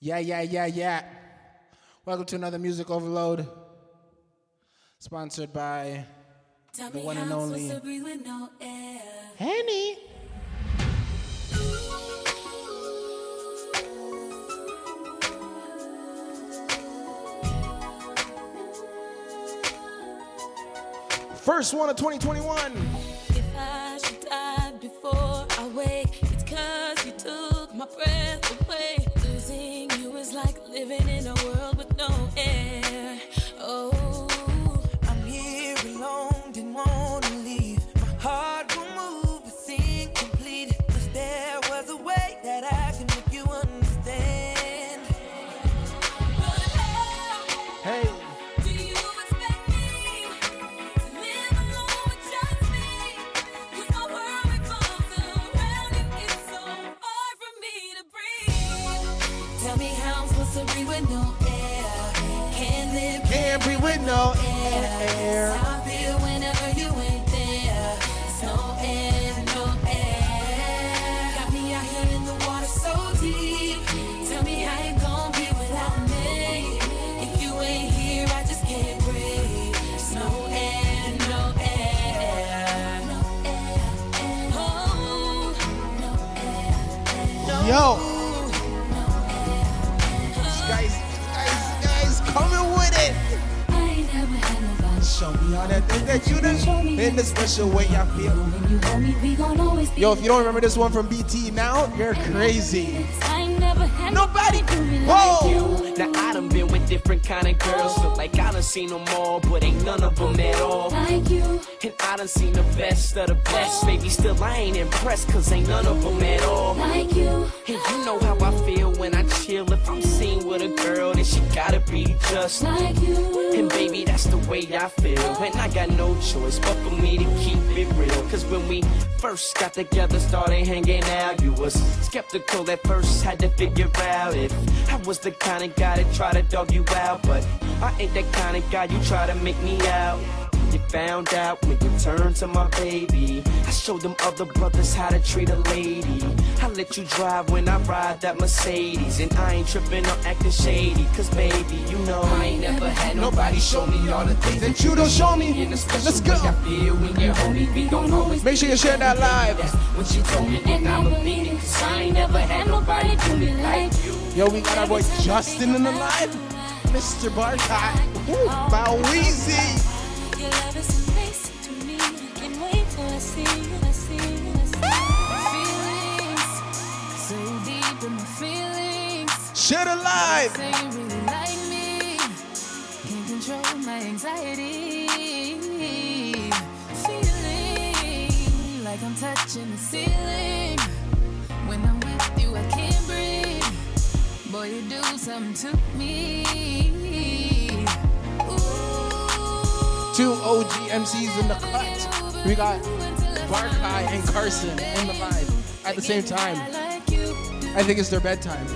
Yeah. Welcome to another Music Overload, sponsored by the one and only Henny. First one of 2021. If I should die before I wake, it's 'cause you took my breath away. Losing you is like living in a world with no air. Oh, I'm here alone, didn't want to leave. My heart will move, it's incomplete. 'Cause there was a way that I can make you understand. But hey, do you expect me to live alone with just me? 'Cause my world revolves around you, it's so hard for me to breathe. Tell me how I'm supposed to breathe with no air. Can't live, can't breathe with no air. Air. Yo, these guys, coming with it. Show me all that thing that you done in the special way I feel. Yo, if you don't remember this one from BT now, you're crazy. Nobody. Whoa. Now I done been with different kind of girls. Look like I done seen them all, but ain't none of them at all like you. And I done seen the best of the best. Baby, still I ain't impressed, 'cause ain't none of them at all like you. And you know how I feel when I chill. If I'm seen with a girl, then she gotta be just like you. And baby, that's the way I feel. And I got no choice but for me to keep it real. 'Cause when we first got together, started hanging out, you was skeptical at first, had to figure out if I was the kind of guy that try to dog you out. But I ain't that kind of guy you try to make me out. You found out when you turned to my baby. I showed them other brothers how to treat a lady. I let you drive when I ride that Mercedes. And I ain't tripping or acting shady, 'cause baby, you know I ain't never had nobody show me all the things that you don't show me. Let's go. Make sure you share that live. When she told me and I'm a meeting, 'cause I ain't never had nobody do me like you. Yo, we got our boy Justin in the live. Mr. Barcott. Ooh, Bow Weezy. Your love is amazing to me. Can't wait till I see feelings so deep in my feelings. Shit alive. Say you really like me. Can't control my anxiety. Feeling like I'm touching the ceiling. When I'm with you, I can't breathe. Boy, you do something to me. 2 OG MCs in the cut. We got Barkai and Carson in the live at the same time. I think it's their bedtime.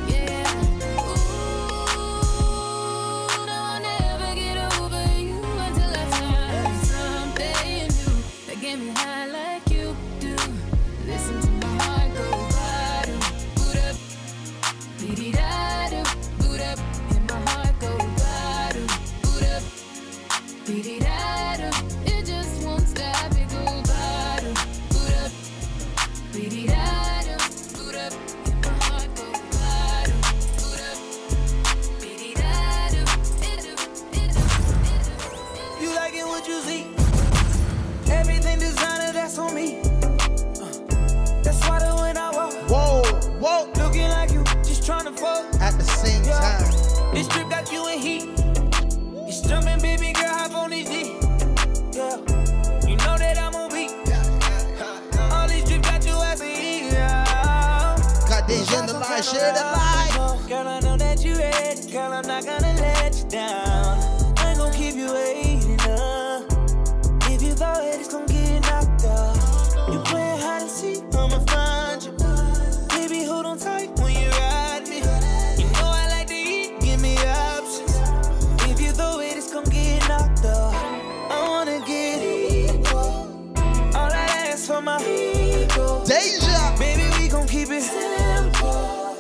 Deja, baby, we gon' keep it simple.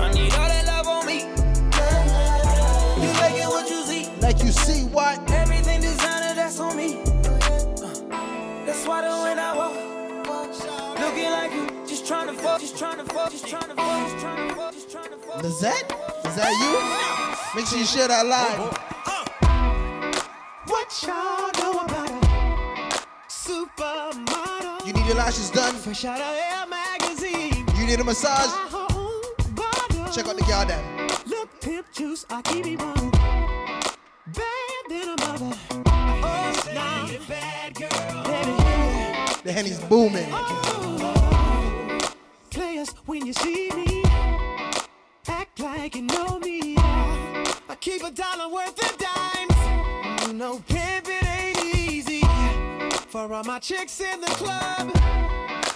I need all that love on me. just trying to fuck. Lizette? Is that you? Make sure you share that live. What y'all know about a supermodel? You need your lashes done. Fresh out of Air magazine. You need a massage. Check out the girl then. Look, pimp juice, I keep it one. Bad than a mother. Oh, now the bad girl. Baby. The Henny's booming. Oh, players, when you see me, act like you know me. I keep a dollar worth of dimes. You know, pimp, it ain't easy. For all my chicks in the club,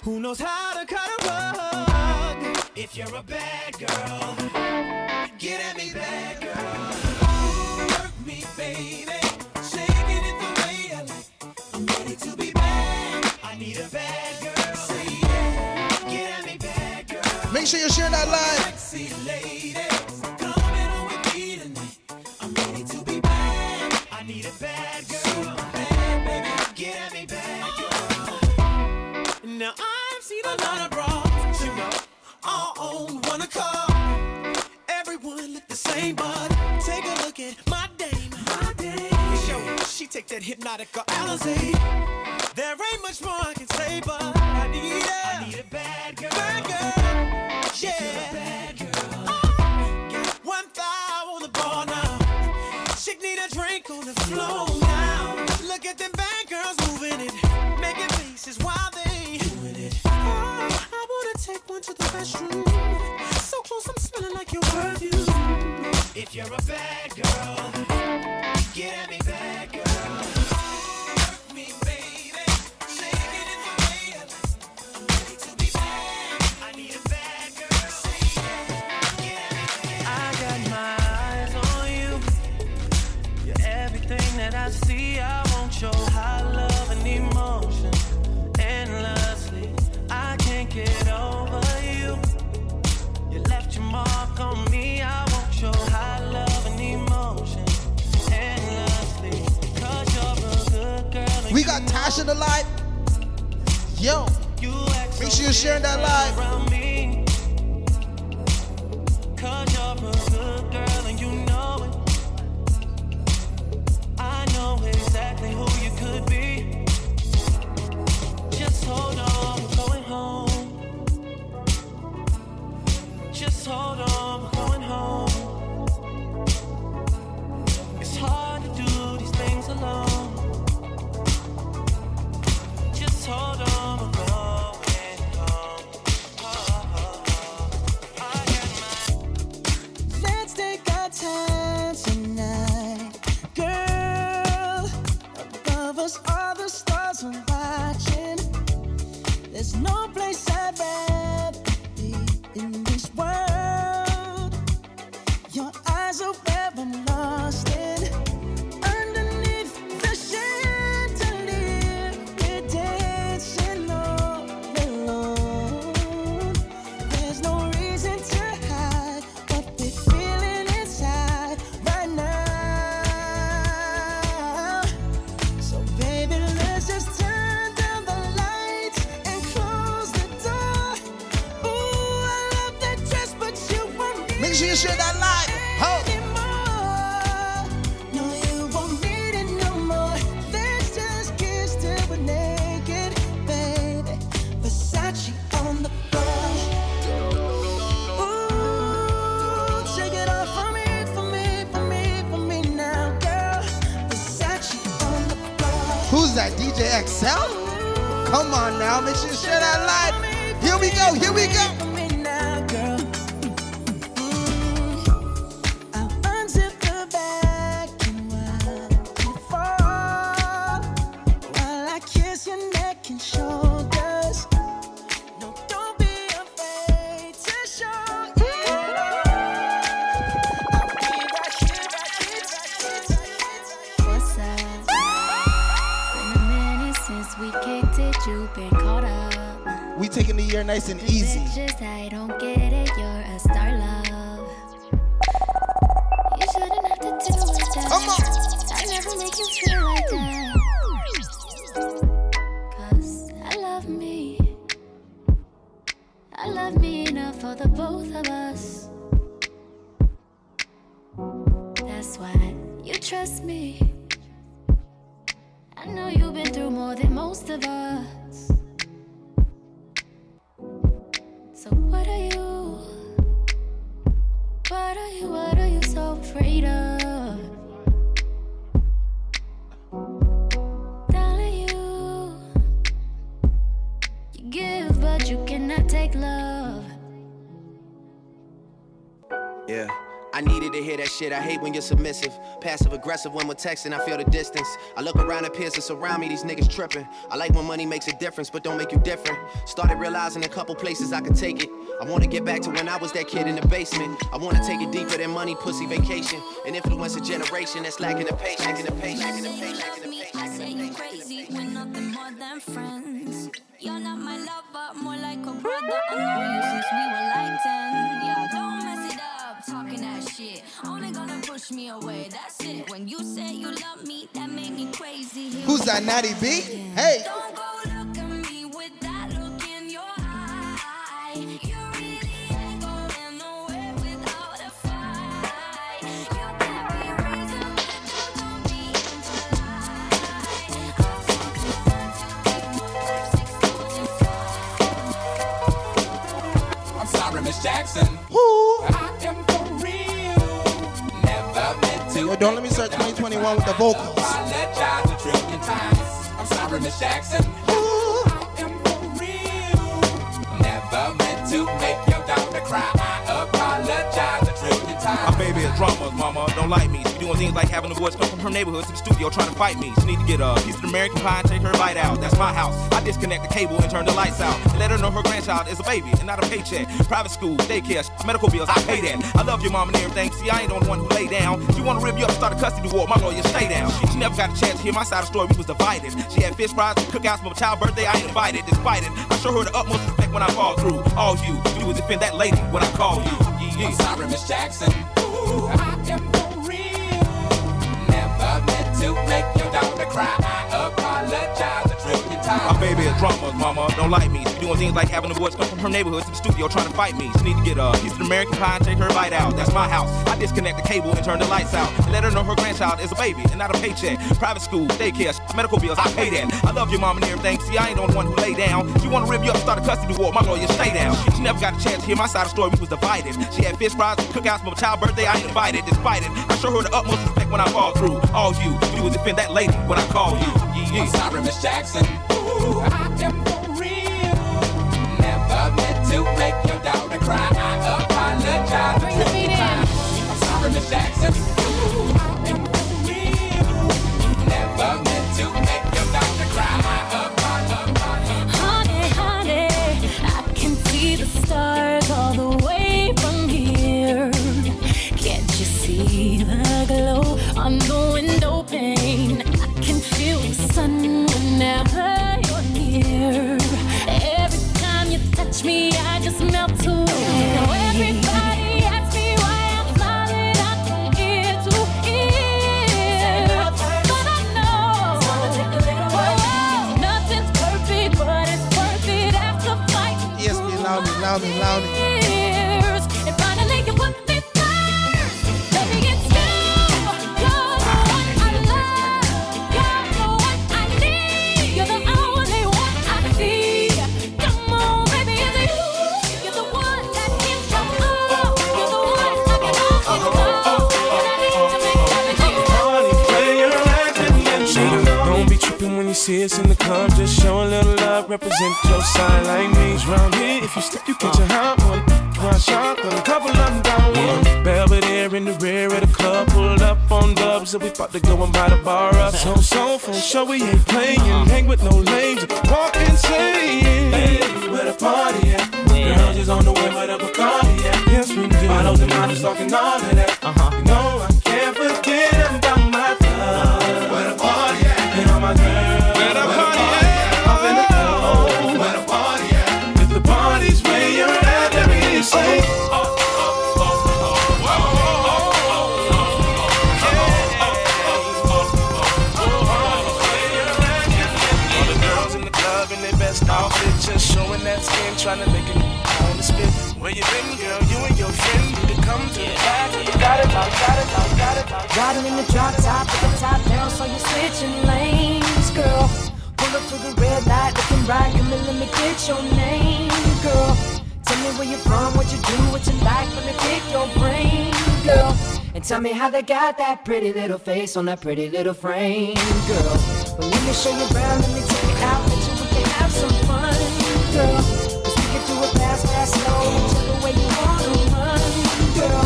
who knows how to cut a rug. If you're a bad girl, get at me, bad girl. Work me, baby. Shaking it the way I like. I'm ready to be bad. I need a bad girl. Say yeah. Get at me, bad girl. Make sure you share that live. Sexy ladies, coming on with me tonight. I'm ready to be bad. I need a bad girl. Bad baby, get at me, bad girl. Now I've seen a lot of bras, you know. All on one accord. Everyone look the same, but take a look at my dame. My dame. Yo, she take that hypnotic or Alizé. There ain't much more I can say, but I need a bad girl. Bad girl. Yeah. A bad girl. Oh. One thigh on the ball now. Chick need a drink on the floor now. Look at them bad girls moving it. Making faces while they doing it. Oh. Take one to the restroom. So close, I'm smelling like your perfume. If you're a bad girl, get at me, bad girl. Work me, baby. Shake it in the way I like. I'm ready to be bad. I need a bad girl. Say yeah. Get at me, bad. I got my eyes on you. You're everything that I see. I want your high love and emotion. Endlessly, I can't get over you. You left your mark on me. I want your high love and emotion endlessly. Cause you're a good girl. We got Tasha the live. Yo, make sure you're sharing that live. Cause you're a good girl and you know it. I know exactly who you could be. Just hold on. Just hold on, we're going home. It's hard to do these things alone. Just hold on, we're going home. Oh, oh, oh. I got my... Let's take our time tonight, girl. Above us all the stars are watching. There's no place I'd rather be in this world. Your eyes are where I'm lost in. Underneath the chandelier, we're dancing all alone. There's no reason to hide what we're feeling inside right now. So baby, let's just turn down the lights and close the door. Ooh, I love that dress, but you won't need it. Make sure you share that live. Ho! No, you won't need it no more. Let's just kiss till we're naked, baby. Versace on the floor. Ooh, take it off for me now, girl. Versace on the floor. Who's that, DJ XL? Come on now, make sure you share that live. Here we go. For me now, girl. I'll unzip the back and watch you fall while I kiss your neck and shoulders. No, don't be afraid to show it. I'll be right here. What's up? Been a minute since we kicked it, you've been caught up. We taking the year nice and easy. Just I don't get it, you're a star, love. You shouldn't have to do it that. Come on. I never make you feel like that. Cause I love me. I love trust me. I know you've been through more than most of us. So what are you? What are you so afraid of? Darling, you give, but you cannot take love. Yeah. I needed to hear that shit. I hate when you're submissive, passive aggressive when we're texting. I feel the distance. I look around, appears to surround me. These niggas tripping. I like when money makes a difference, but don't make you different. Started realizing a couple places I could take it. I wanna get back to when I was that kid in the basement. I wanna take it deeper than money, pussy, vacation, and influence a generation that's lacking the patience. I say you crazy. We're nothing more than friends. You're not my lover, more like a brother. I know you since we were like 10. Yeah, don't mess it up. Talking that shit, only gonna push me away, that's it. When you say you love me, that made me crazy. Who's that naughty B? Hey! Don't go look at me with that look in your eye. You really ain't going nowhere without a fight. You can't be reasoned that you don't be into life. I'll talk to you, 6 to 6. I'm sorry, Miss Jackson. Who? Yo, don't let me search 2021 with the vocals. I'm sorry, Miss Jackson. I am for real. Never meant to make your daughter cry. I apologize a trillion times. My baby is drama, mama. Don't like me. She doing things like having the boys come from her neighborhood to the studio trying to fight me. She need to get a piece of American pie and take her bite out. That's my house. I disconnect the cable and turn the lights out. Let her know her grandchild is a baby and not a paycheck. Private school, daycare, medical bills, I pay that. I love your mom and everything. See, I ain't the only one who lay down. She wanna rip you up and start a custody war. My lawyer, stay down. She never got a chance to hear my side of the story. We was divided. She had fish fries, cookouts for my child's birthday. I ain't invited. Despite it, I show her the utmost respect when I fall through. All you do is defend that lady when I call you. Yeah. I'm sorry, Miss Jackson. Ooh, I am for real. Never meant to make your daughter cry. I apologize. My baby is drama, mama, don't like me. She doing things like having the boys come from her neighborhood to the studio trying to fight me. She need to get a piece of American pie and take her bite out. That's my house. I disconnect the cable and turn the lights out. And let her know her grandchild is a baby and not a paycheck. Private school, daycare, medical bills, I pay that. I love your mom and everything. See, I ain't the only one who lay down. She wanna rip you up and start a custody war. My lawyer, stay down. She never got a chance to hear my side of the story. We was divided. She had fish fries, cookouts for my child's birthday. I ain't invited. Despite it, I show her the utmost respect when I fall through. All you do is defend that lady when I call you. Yeah. I'm sorry, Miss Jackson. Ooh, I am for real. Never meant to make your daughter cry. I apologize. Bring the beat in. I'm sorry, Miss Jackson. Ooh, I am for real. Never meant to make your daughter cry. I apologize. Honey, honey, I can see the stars all the way from here. Can't you see the glow on the window pane? I can feel the sun whenever. Every time you touch me, I just melt away. Now everybody asks me why I'm smiling out from ear to ear. But I know, nothing's perfect, but it's worth it after fighting. Yes, be loud. See us in the club, just show a little love, represent your side like me. Round here, if you step, you catch a hot one. Try shot, got a couple of them down one. Belvedere in the rear of the club, pulled up on dubs, and we about to go and buy the bar up. So for sure we ain't playing, hang with no lames, walk insane. Hey, where the party at? The hundreds on the way, where the Bacardi at? Yes, we do. Bottles and models talking all of that. You know I can't forget about my love. Where the party at? And all my girls. Trying to make it on the spit. Where you been, girl? You and your friend need to come to the party. Got it, got it, got it, got it, got it. riding in the drop top with the top down, so you're switching lanes, girl. Pull up to the red light, looking right, come and let me get your name, girl. Tell me where you're from, what you do, what you like, let me pick your brain, girl. And tell me how they got that pretty little face on that pretty little frame, girl. Well, let me show you around, let me take it out, let you, we can have some fun, girl. 'Cause we can do it fast, fast, slow, until the way you wanna run, girl.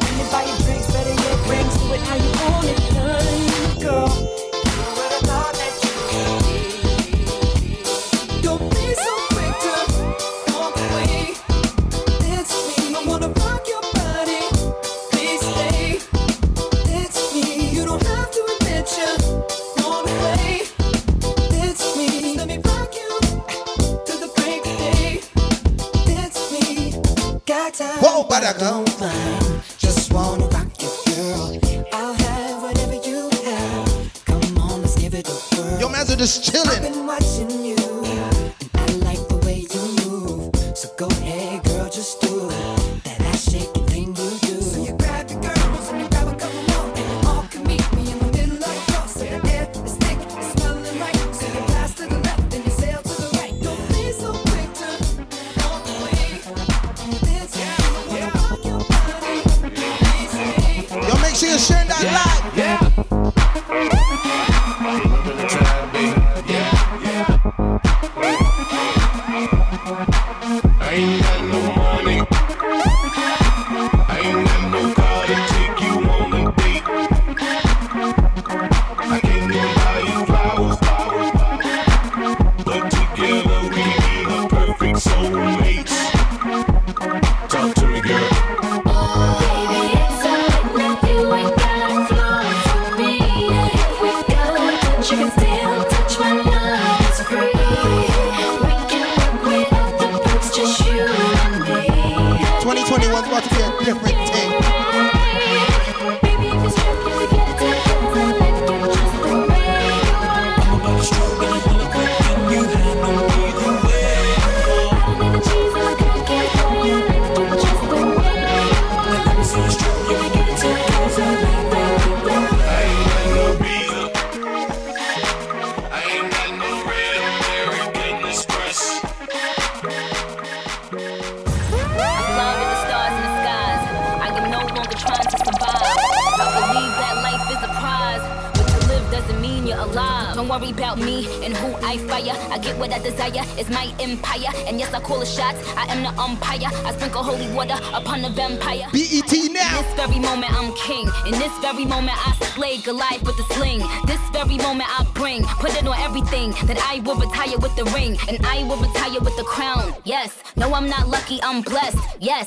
Let me buy you drinks, better yet rings, do it how you want it done, girl. You would have thought that you could be. Don't be so quick to walk away. Dance with me, I wanna rock your body. Please stay. Dance with me, you don't have to admit you wanna play. Dance with me, let me rock you to the break of day. Dance with me, got time, whoa, but I don't mind. Just wanna rock you, girl. I'll have whatever you have. Come on, let's give it a whirl. Yo, man's are just I've chilling. been watching you, and I like the way you move. So go ahead, girl, just do that ass shaking thing you do. So you grab your girls and you grab a couple more, and you all can meet me in the middle of the floor. So your air is thick, it's smelling right. So you pass to the left and you sail to the right. Don't be so quick to walk away. Dance, girl, I wanna rock your body. Please stay. Yo, make sure you share that live. I ain't got no money. I ain't got no car to take you on a date. I can't even buy you flowers. But together we be the perfect soulmates. Talk to me, girl. Oh, baby, it's alright. Now you ain't got a flaw for me. And if we go, but you can still touch my love. It's free. We can work without the books, just you and me. 2021's about to be a different thing. Baby, if you strip, you can get it together. Let you just the way you are. I'm about to stroke and pull it back, and you handle me the way you are. I don't need the cheese and I can't get it for you. Let you just the way you are. Let me see you strip, you can get it together. I ain't got no visa. I ain't got no red American Express. Love is the stars in the skies. I am no longer trying to survive. I believe that life is a prize. What you live doesn't mean you're alive. Don't worry about me and who I fire. I get what I desire, it's my empire. And yes, I call the shots, I am the umpire. I sprinkle holy water upon the vampire. BET now. This very moment I'm king. In this very moment I slay Goliath with a sling. This very moment I bring, put it on everything. That I will retire with the ring, and I will retire with the crown. Yes, no I'm not lucky, I'm blessed. Yes,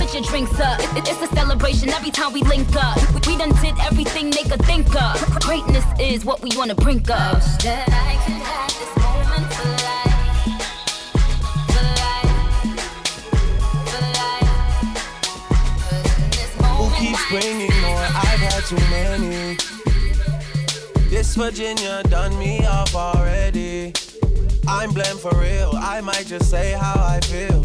Put your drinks up. It's a celebration every time we link up. We done did everything they could think of. Greatness is what we wanna bring up. That I could have this moment for life. For life. For life. 'Cause in this moment, keeps bringing more? I've had too many. This Virginia done me off already. I'm blamed for real, I might just say how I feel.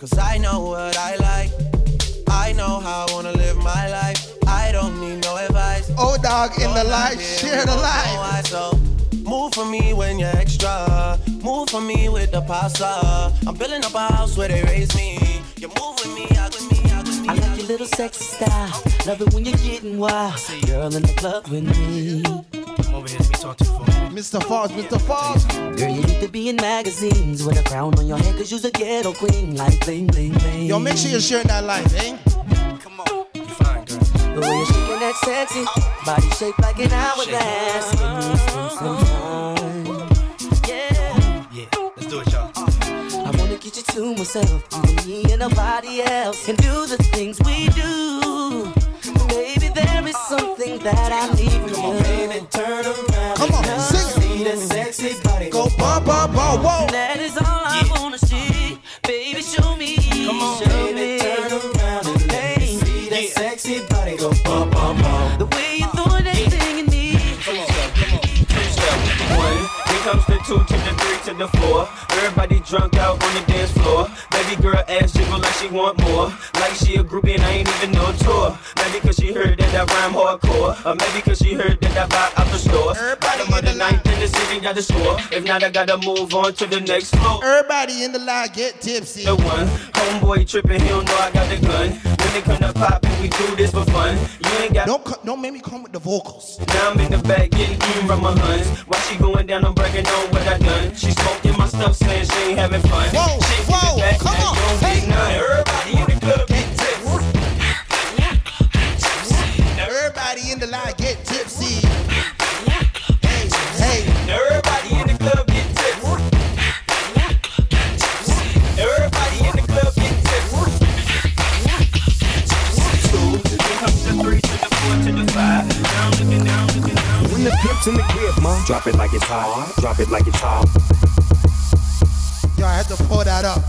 'Cause I know what I like, I know how I wanna live my life. I don't need no advice. Oh dog in the light, share the light. So move for me when you're extra. Move for me with the pasta. I'm building up a house where they raise me. You move with me, I with me, I with me. I like your little sexy style. Love it when you're getting wild. Girl in the club with me. Come over here, let me talk to you for a minute. Mr. Fox, Mr. Fox. Girl, you need to be in magazines with a crown on your head, cause you's a ghetto queen, like bling, bling, bling. Yo, make sure you're sharing that life, eh? Come on, you fine, girl. The way you're shaking that sexy, body shaped like an hourglass. Yeah. Yeah, let's do it, y'all. I wanna get you to myself, me and nobody else, and do the things we do. Baby, there is something that I need from you. Come on, baby, turn around. Come on, sing. See that sexy body. Go bum, bum, bum, whoa. That is all I wanna see. Baby, show me. Come on, baby, turn around and let me see that sexy body. Go bum, bum, bum. The way you throw that thing in me. Come on. Two steps. One, here comes the two to the three to the four. Everybody drunk out on the dance floor. Baby girl ass jiggle like she want more. Like she a groupie and I ain't even no tour. Maybe cause she heard that I rhyme hardcore. Or maybe cause she heard that I buy out the store. Bottom of the ninth in the city got the score. If not, I gotta move on to the next floor. Everybody in the line get tipsy. The one, homeboy tripping, he don't know I got the gun. When they come to poppin', we do this for fun. You ain't got... Don't make me come with the vocals. Now I'm in the back getting eaten from my huns. While she going down, I'm bragging on what I done. She smoking my stuff, saying she ain't having fun. Whoa, she whoa, back, come on, hey. Everybody in the club get tipsy. Everybody in the line get tipsy. Hey, everybody in the club get tipsy. Everybody in the club get tipsy. Two, here comes the three to the four to the five. Down, looking down, looking down. When the pimp's in the crib, ma, drop it like it's hot. Drop it like it's hot. Yo, I had to pull that up.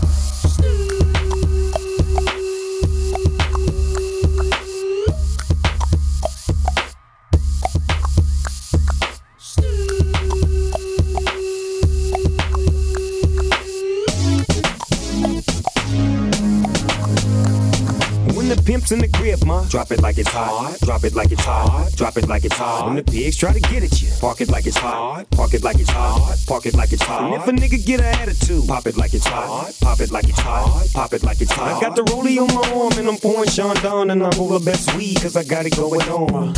Pimps in the crib, ma. Drop it like it's hot. Drop it like it's hot. Drop it like it's hot. When the pigs try to get at you, park it like it's hot. Park it like it's hot. Park it like it's hot. And if a nigga get an attitude, pop it like it's hot. Pop it like it's hot. Pop it like it's hot. I got the rollie on my arm and I'm pouring Sean Don and I'm over the best weed cause I got it going on. I'm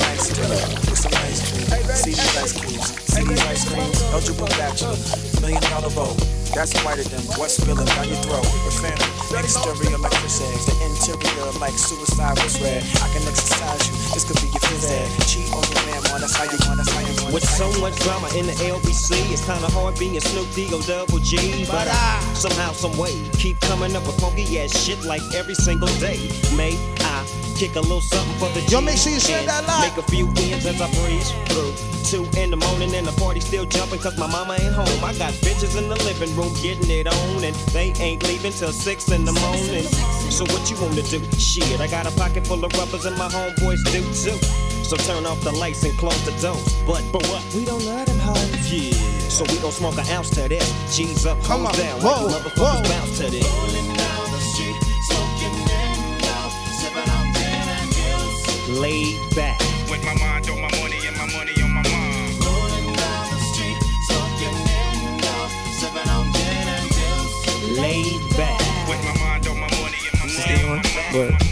nice to with some ice cream. See these ice creams. See these ice creams. Don't you put that you. $1 million roll. That's whiter than what's spilling down your throat. The phantom, exterior like chrysalis, the interior like suicide was red. I can exercise you, this could be your phys ed. Cheat on your man, man, that's how you want, that's how you want. With so much drama in the LBC, it's kinda hard being Snoop D-O double G. But I, somehow, some way, keep coming up with funky ass shit like every single day. May I kick a little something for the G. Yo, make sure you share that line. Make a few wins as I breeze through. 2 a.m. and the party still jumping cause my mama ain't home. I got bitches in the living room getting it on and they ain't leaving till 6 a.m. So what you wanna do? Shit, I got a pocket full of rubbers and my homeboys do too. So turn off the lights and close the doors. But what? We don't let them home. Yeah. So we gon' smoke an ounce to this. G's up, come on down. Whoa, like you motherfuckers bounce to this. Rolling down the street, smoking and out, sipping on gin and juice. Laid back. With my mind on my money and my money on my mind. Laid back. With my mind on my money and my stay on track.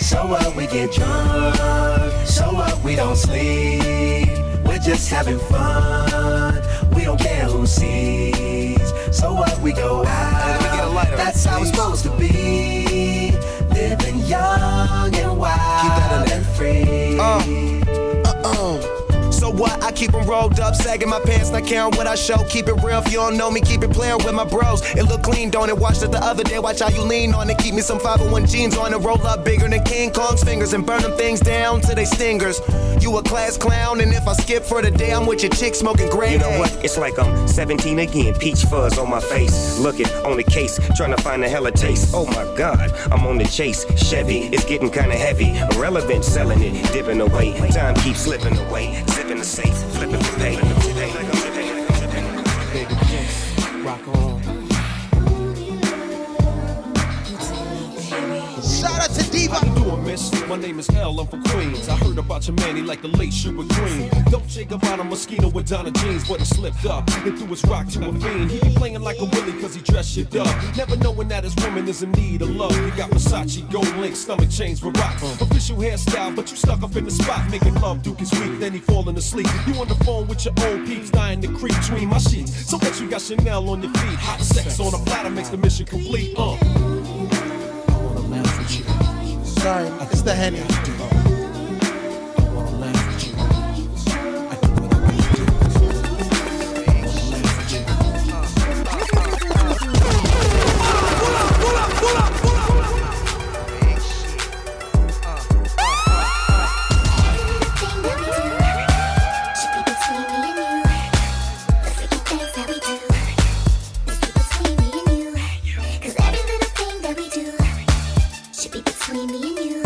So what, we get drunk. So what, we don't sleep. We're just having fun. We don't care who sees. So what, we go out. We get a lighter. That's how it's supposed to be. Living young and wild and free. So what? I keep them rolled up, sagging my pants, not caring what I show. Keep it real, if you don't know me, keep it playing with my bros. It look clean, don't it? Watched it the other day, watch how you lean on it. Keep me some 501 jeans on and roll up bigger than King Kong's fingers and burn them things down to they stingers. You a class clown, and if I skip for the day, I'm with your chick smoking gray. You know what? It's like I'm 17 again, peach fuzz on my face. Looking on the case, trying to find a hella taste. Oh my God, I'm on the chase. Chevy, it's getting kinda heavy. Irrelevant, selling it, dipping away. Time keeps slipping away. Zipping the safe, flipping the pay. Baby, yes, rock on. Shout out to Diva. I can do a miss, one name is L, I'm from Queens. I heard about your man, he like the late Shubert Green. Dolce & Gabbana Moschino with Donna jeans, but he slipped up and threw his rock to a fiend. He be playing like a willy cause he dressed shit up, never knowing that his woman is in need of love. He got Versace, gold link, stomach chains for rocks, official hairstyle, but you stuck up in the spot, making love Duke is weak, then he falling asleep. You on the phone with your old peeps, dying to creep between my sheets. So what you got Chanel on your feet, hot sex on a platter makes the mission complete. Sorry, it's the Henny. I wanna laugh with you. I do what I wanna do. I wanna laugh with you. Pull up. Should be between me and you. The freaky things that we do. Let's keep between me and you. 'Cause every little thing that we do should be between me and you.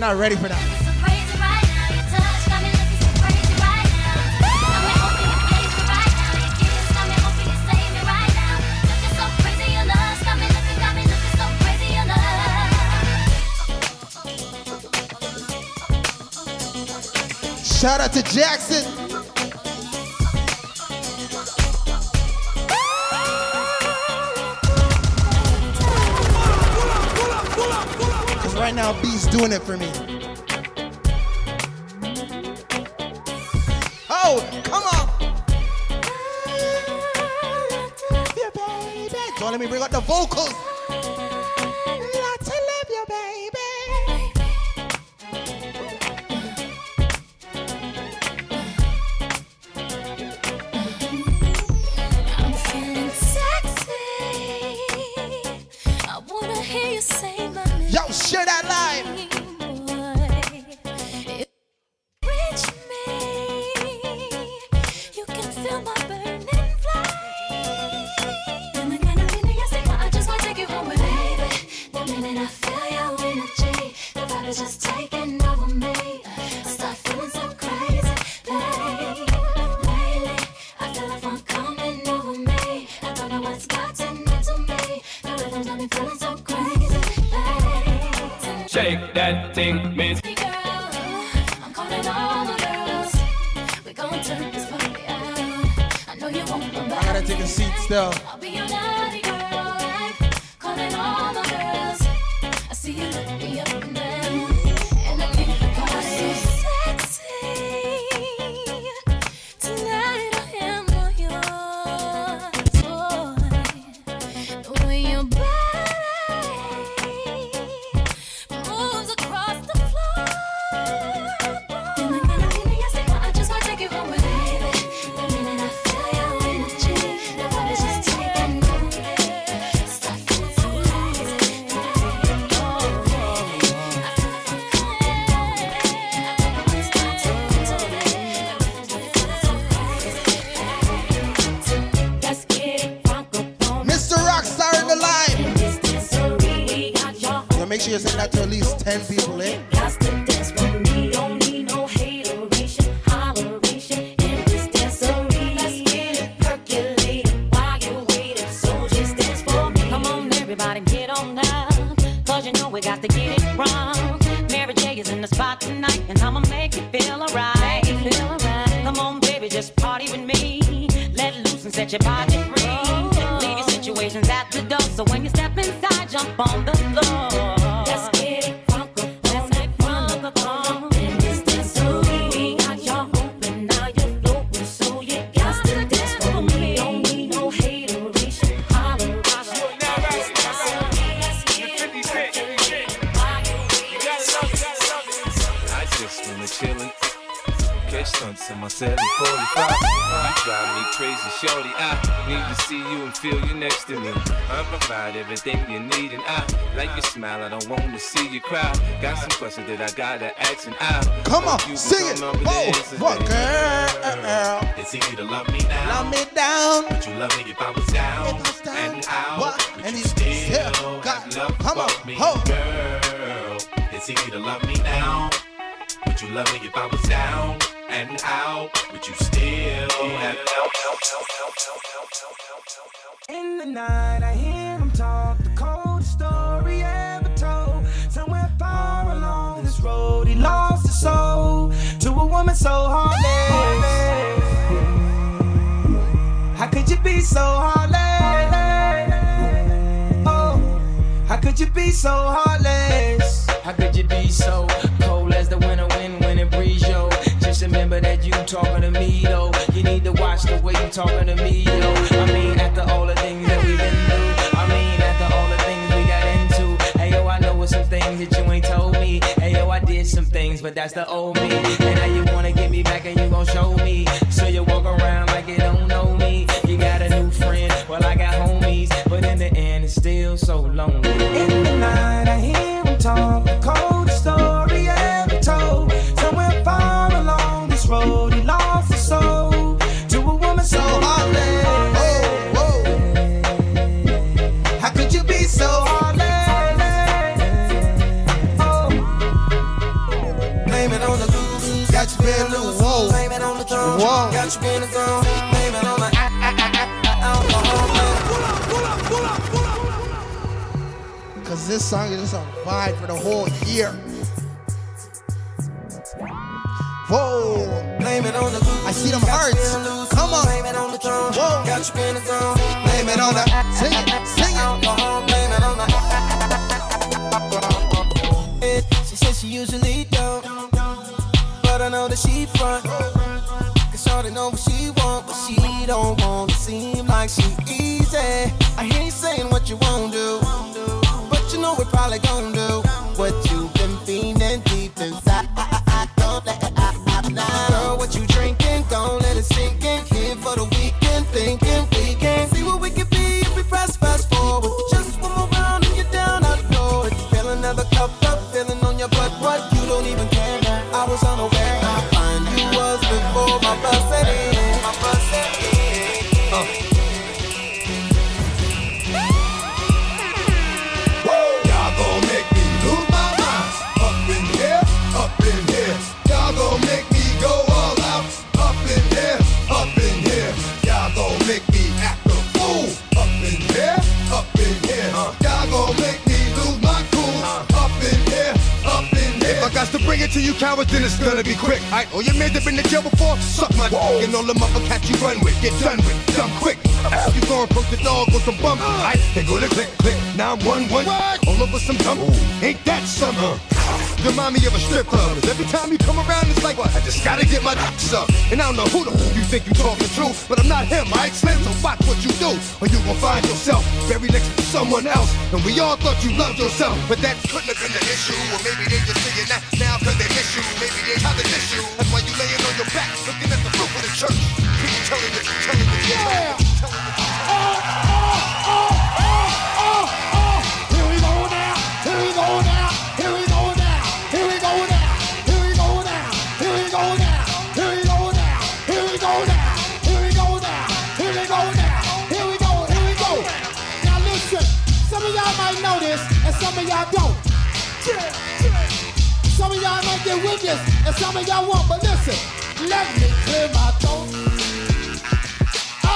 Not ready for that. Shout out to Jackson. Cause right now B's doing it for me. Oh, come on. Don't let me bring out the vocals. That I gotta ask and I come on, sing it. Oh, what girl? It's easy to love me now. Love me down. But you love me if I was down. And out. What? And you still got love for me, girl. It's easy to love me now. But you love me if I was down and out. But you still have love. In the night, I hear him talk. The coldest story ever told. Somewhere far along this road, he lost his soul to a woman so heartless. How could you be so heartless? Oh, how could you be so heartless? How could you be so cold as the winter wind when it breeze, yo? Just remember that you talking to me, though. You need to watch the way you talking to me, yo. I mean, after all the things that we've been through, I mean, after all the things we got into. Ayo, I know some things that you ain't told me. Ayo, I did some things, but that's the old me. And now you wanna get me back and you gon' show me. So you walk around like you don't know me. You got a new friend, well I got homies. But in the end, it's still so lonely. In the night, I hear him talk. The coldest story ever told. Somewhere far along this road, he lost his soul to a woman so heartless. Oh, oh. How could you be so heartless? Got you being loose, blame it on the throne. Got you being a girl, blame it on the alcohol. Cause this song is just a vibe for the whole year. Whoa. blame it on the loop. I see them hearts. Come on. Blame it on the drum. Whoa. Got you in the zone. Blame it on the sing it, sing it. Blame it on the. She said she usually don't, but I know that she front. 'Cause shawty know what she want, but she don't want to seem like she easy. I ain't saying what you won't do, but you know we probably gon' do what you've been feeling deep inside. Girl, what you drinking? Don't let it sink in. Here for the weekend, thinking we can see what we can be if we fast forward. Just one more round and you're down, I know it. Fill another cup up, feeling on your butt. What? You don't even care. I was unaware how fine you was before my bus set in. My bus set in. Whoa, y'all gon' make me lose my mind. Up in here, up in here. Y'all gon' make me go all out. Up in here, up in here. Y'all gon' make me act a fool. Up in here, up in here. Y'all gon' make me lose my cool. Up in here, up in here. If I got to bring it to you cowards, then it's gonna be quick. All right, all your men that been to jail before, suck my dick. And all the motherfuckers you run with, get done with, dumb quick. You gon' approach the dog with some bump. Aight, they go to click, click, 911. All over some dump. Ain't that summer? Remind me of a strip club. Every time you come around, it's like, what? I just gotta get my d**k sucked. And I don't know who the you think you talking to, but I'm not him. I explain, so fuck what you do, or you gon' find yourself buried next to someone else. And we all thought you loved yourself, but that couldn't have been the issue. Or maybe they just figured that now 'cause they miss you. Maybe they have an issue. That's why you laying on your back, looking at the roof of the church. People telling you, telling you, yeah. Here we go now, here we go now. Some of y'all don't. Some of y'all might get with this, and some of y'all won't. But listen, let me clear my throat. Oh,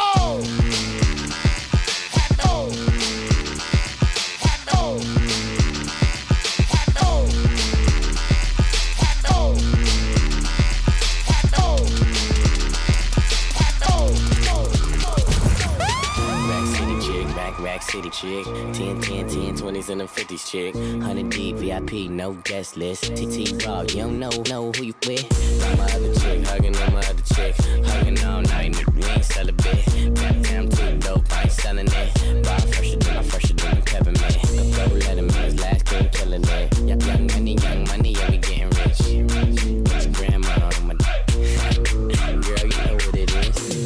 hello, hello, hello, hello, Rack City chick, 10, 10, 10, 20s and them 50s chick, 100 deep, VIP, no guest list, TT Raw, you don't know who you with. I'm my other chick, hugging on my other chick, hugging all night, nigga, we ain't sell a bit, goddamn too dope, I ain't selling it, buy fresher than my peppermint, I'm double letterman's last game killing it, young money, yeah, we getting rich, put your grandma on my girl, you know what it is.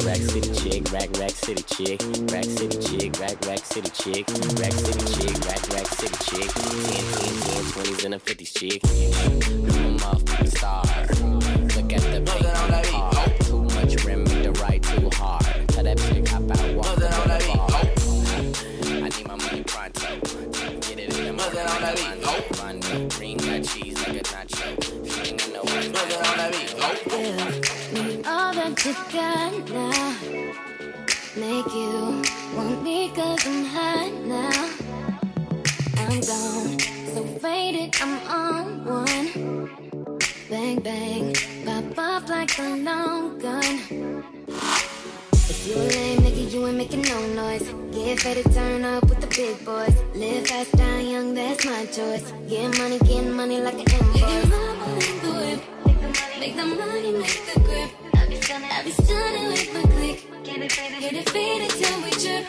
Rack City chick, rack city chick, rack city chick, rack city chick, rack city chick, rack city chick. 10, 20s and a 50s chick. I'm a motherfucking star. Look at the baby car. Too much rim, the ride too hard. Tell that chick hop out, walk the bar. I need my money pronto. Get it in the morning like a Rondo. Rondo, green got cheese like a nacho. She ain't got no words, together, make you want me 'cause I'm hot now. I'm gone, so faded, I'm on one. Bang, bang, pop off like a long gun. If you a lame nigga, you ain't making no noise. Get ready to turn up with the big boys. Live fast, die young, that's my choice. Getting money like an invoice. Make the money, make the grip. I be stunning with my click. Get it faded till we trip.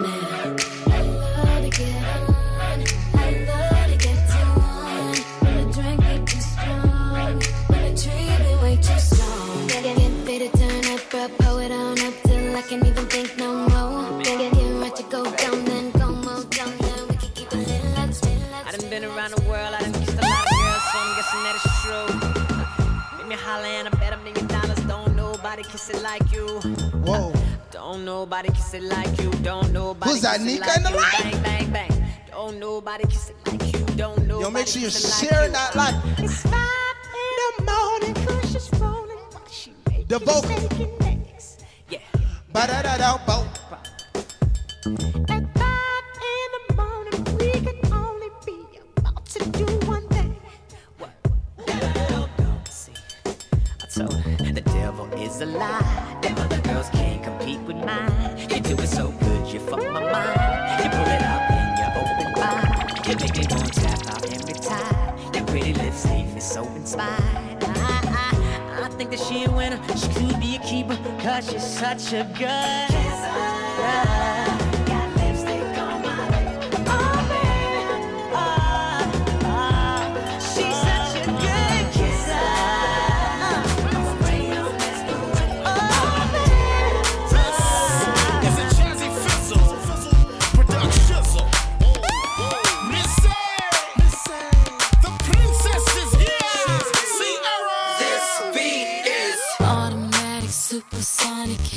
Man, I love to get on. I love to get to one. When the drink get too strong, when the treat be way too strong. Get faded, turn up, bro, pull it on up till I can't even think no more. Get right to go down, then go more down, then we can keep a little light, spin light. I done been around the world, I done kissed a lot of girls, so I'm guessing that it's true. Make me holler and I bet a $1,000,000. Nobody kiss it like you. Whoa. Don't nobody kiss it like you. Don't nobody. Who's that Nika like in the light? Bang, bang, bang. Don't nobody kiss it like you. Don't nobody. Yo, make sure you share that like. It's 5 in the morning, 'cause she's rolling while she making the vocal. Yeah. Ba da da da bo. At 5 in the morning, we can only be about to do one thing. What? See, I told her. yours can't compete with mine. You do it so good, you fuck my mind. You pull it up and you open wide. You make it on tap out every time. Your pretty lips leave me so inspired. I think that she a winner. She could be a keeper, 'cause she's such a good kisser.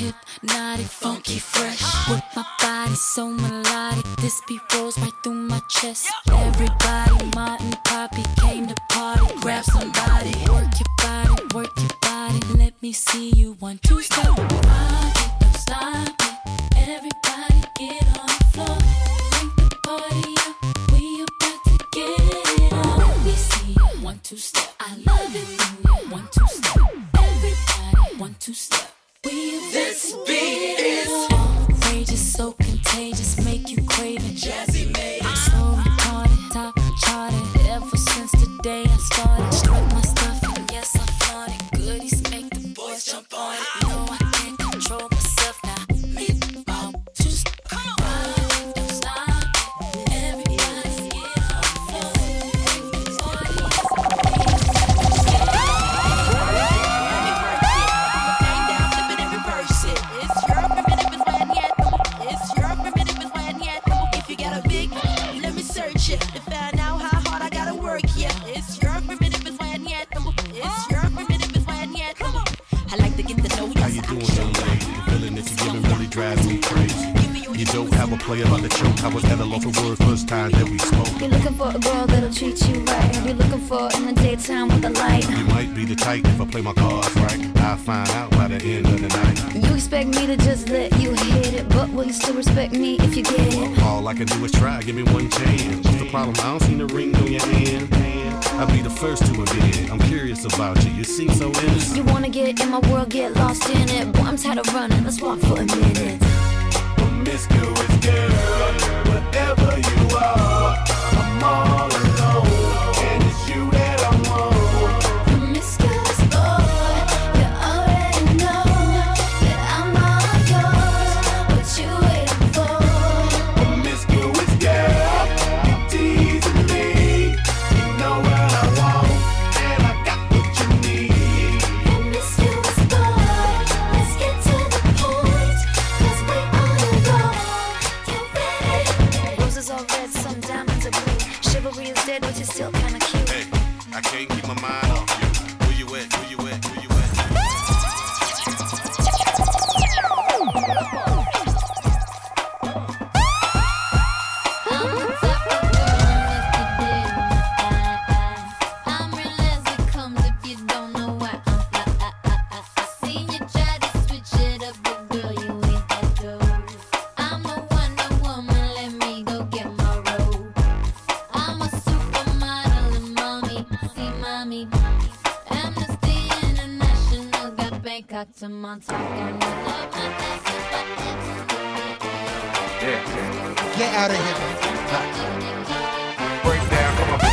Hypnotic, funky, fresh. With my body so melodic, this beat rolls right through my chest. Everybody, Martin, Poppy came to party. Grab somebody, work your body, work your body. Let me see you 1, 2, step. Rock it, don't stop it. Everybody get on the floor. Bring the party up, we about to get it on. Let me see you 1, 2, step. I love it when you 1, 2, step. Everybody 1, 2, step. This beat is outrageous, so contagious, make you crave it. Jazzy made it. So retarded, top charted. Ever since the day I started, struck my stuff and yes I flaunt it. Goodies make the boys jump on it. No, I can't control myself now. Me, I'm just come on. Don't stop it. Everybody's getting on the floor. Everybody's partying. You don't have a play about the choke. I was at a loss for words first time that we spoke. You're looking for a girl that'll treat you right. You're looking for in the daytime with a light. You might be the type if I play my cards right. I'll find out by the end of the night. You expect me to just let you hit it, but will you still respect me if you get it? Well, all I can do is try, give me one chance. What's the problem? I don't see the ring on your hand. I'll be the first to admit it. I'm curious about you, you seem so innocent. You wanna get in my world, get lost in it. Boy, I'm tired of running, let's walk for a minute. Promiscuous girl, whatever you are, I'm all alone, and it's you that I want. Promiscuous boy, you already know that I'm all yours. What you waiting for? Promiscuous girl, you teasing me. You know what I want, and I got what you need. Promiscuous boy, let's get to the point, 'cause we on the road. You ready? Roses are red, some diamonds are blue. Chivalry is dead, but you're still kinda cute. Hey, I can't keep my mind off you. Who you at? Who you at? Who you at? To Montauk, and I love my dancers, but it's get out of here. Break down, come on. Take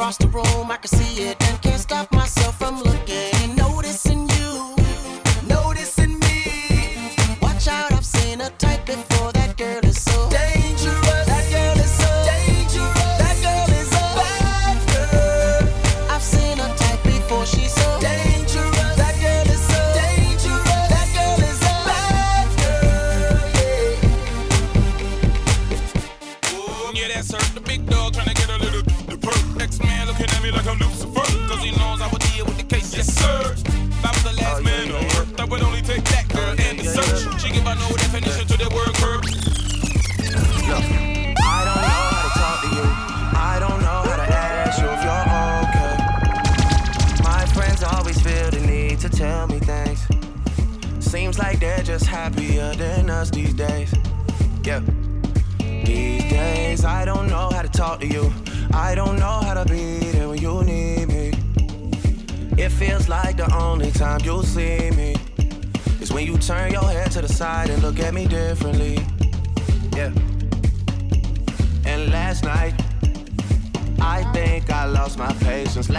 across the room, I can see it and can't stop myself from looking and noticing you, noticing me. Watch out, I've seen a type before. That girl is so dangerous. That girl is so dangerous. That girl is a bad girl. I've seen a type before, she's so dangerous. That girl is so dangerous. That girl is a bad girl. Yeah. Ooh, yeah, that's her, the big dog trying to get a little. X-Man looking at me like I'm Lucifer, cause he knows I would deal with the case, yes sir. If I was the last man on earth, I would only take that girl and the search. She give her no definition to that word curve. Look, I don't know how to talk to you, I don't know how to ask you if you're okay. My friends always feel the need to tell me things. Seems like they're just happier than us these days. Yeah. These days, I don't know how to talk to you, I don't know how to be there when you need me. It feels like the only time you see me is when you turn your head to the side and look at me differently. Yeah. And last night, I think I lost my patience.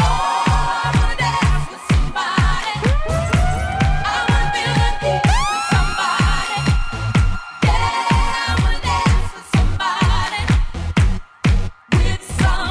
I wanna dance with somebody, I wanna feel the heat with somebody. Yeah, I wanna dance with somebody. With somebody.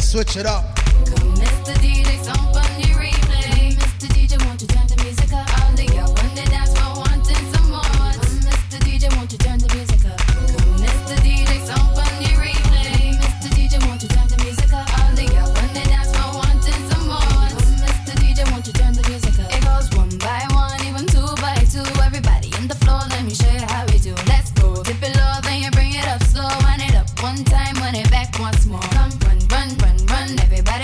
Switch it up. Come, Mr. DJ, some funny replay. Mr. DJ, won't you turn the music up? All the girls on the dance floor wanting some more. Come, Mr. DJ, won't you turn the music up? Come, Mr. DJ, some funny replay. Mr. DJ, won't you turn the music up? All the girls on the dance floor wanting some more. Come, Mr. DJ, won't you turn the music up? It goes one by one, even two by two. Everybody on the floor, let me show you how we do. Let's go, dip it low, then you bring it up slow. Wind it up one time, wind it back once more. Come, run, run, run. Everybody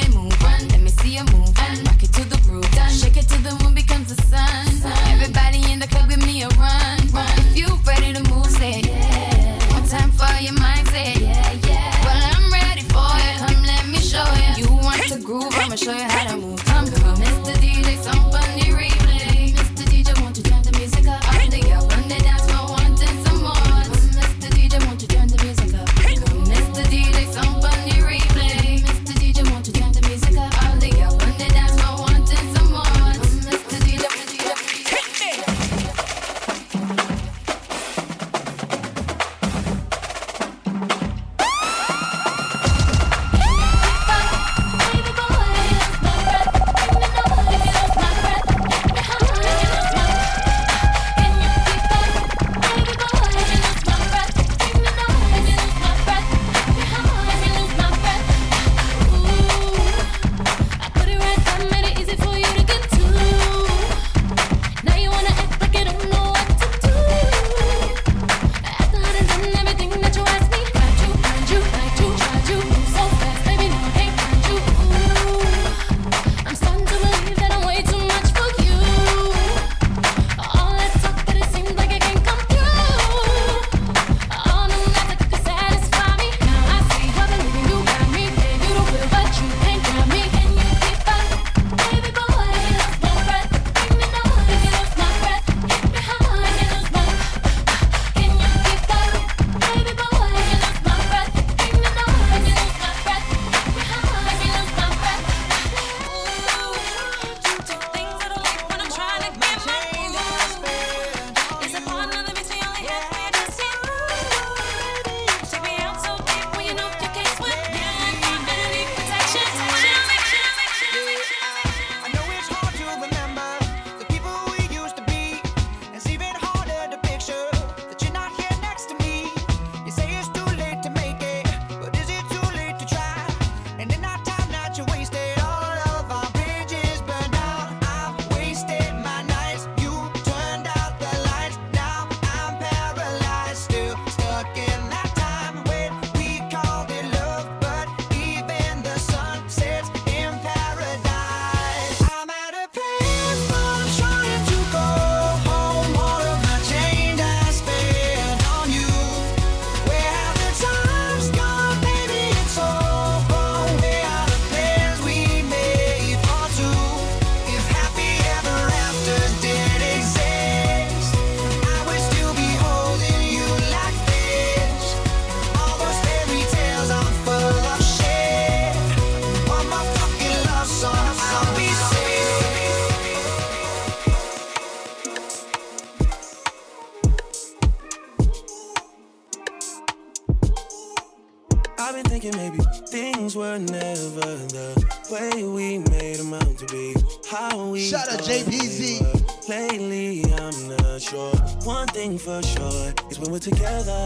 thinking maybe things were never the way we made them out to be. How we shout out JPZ. Lately, I'm not sure. One thing for sure is when we're together,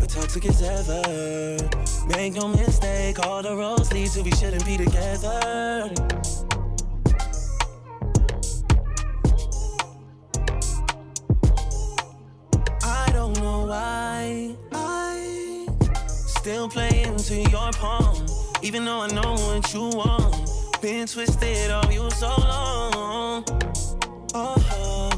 we're toxic as ever. Make no mistake, all the roads lead to we shouldn't be together. I don't know why I still play into your palm, even though I know what you want. Been twisted of you so long. Oh,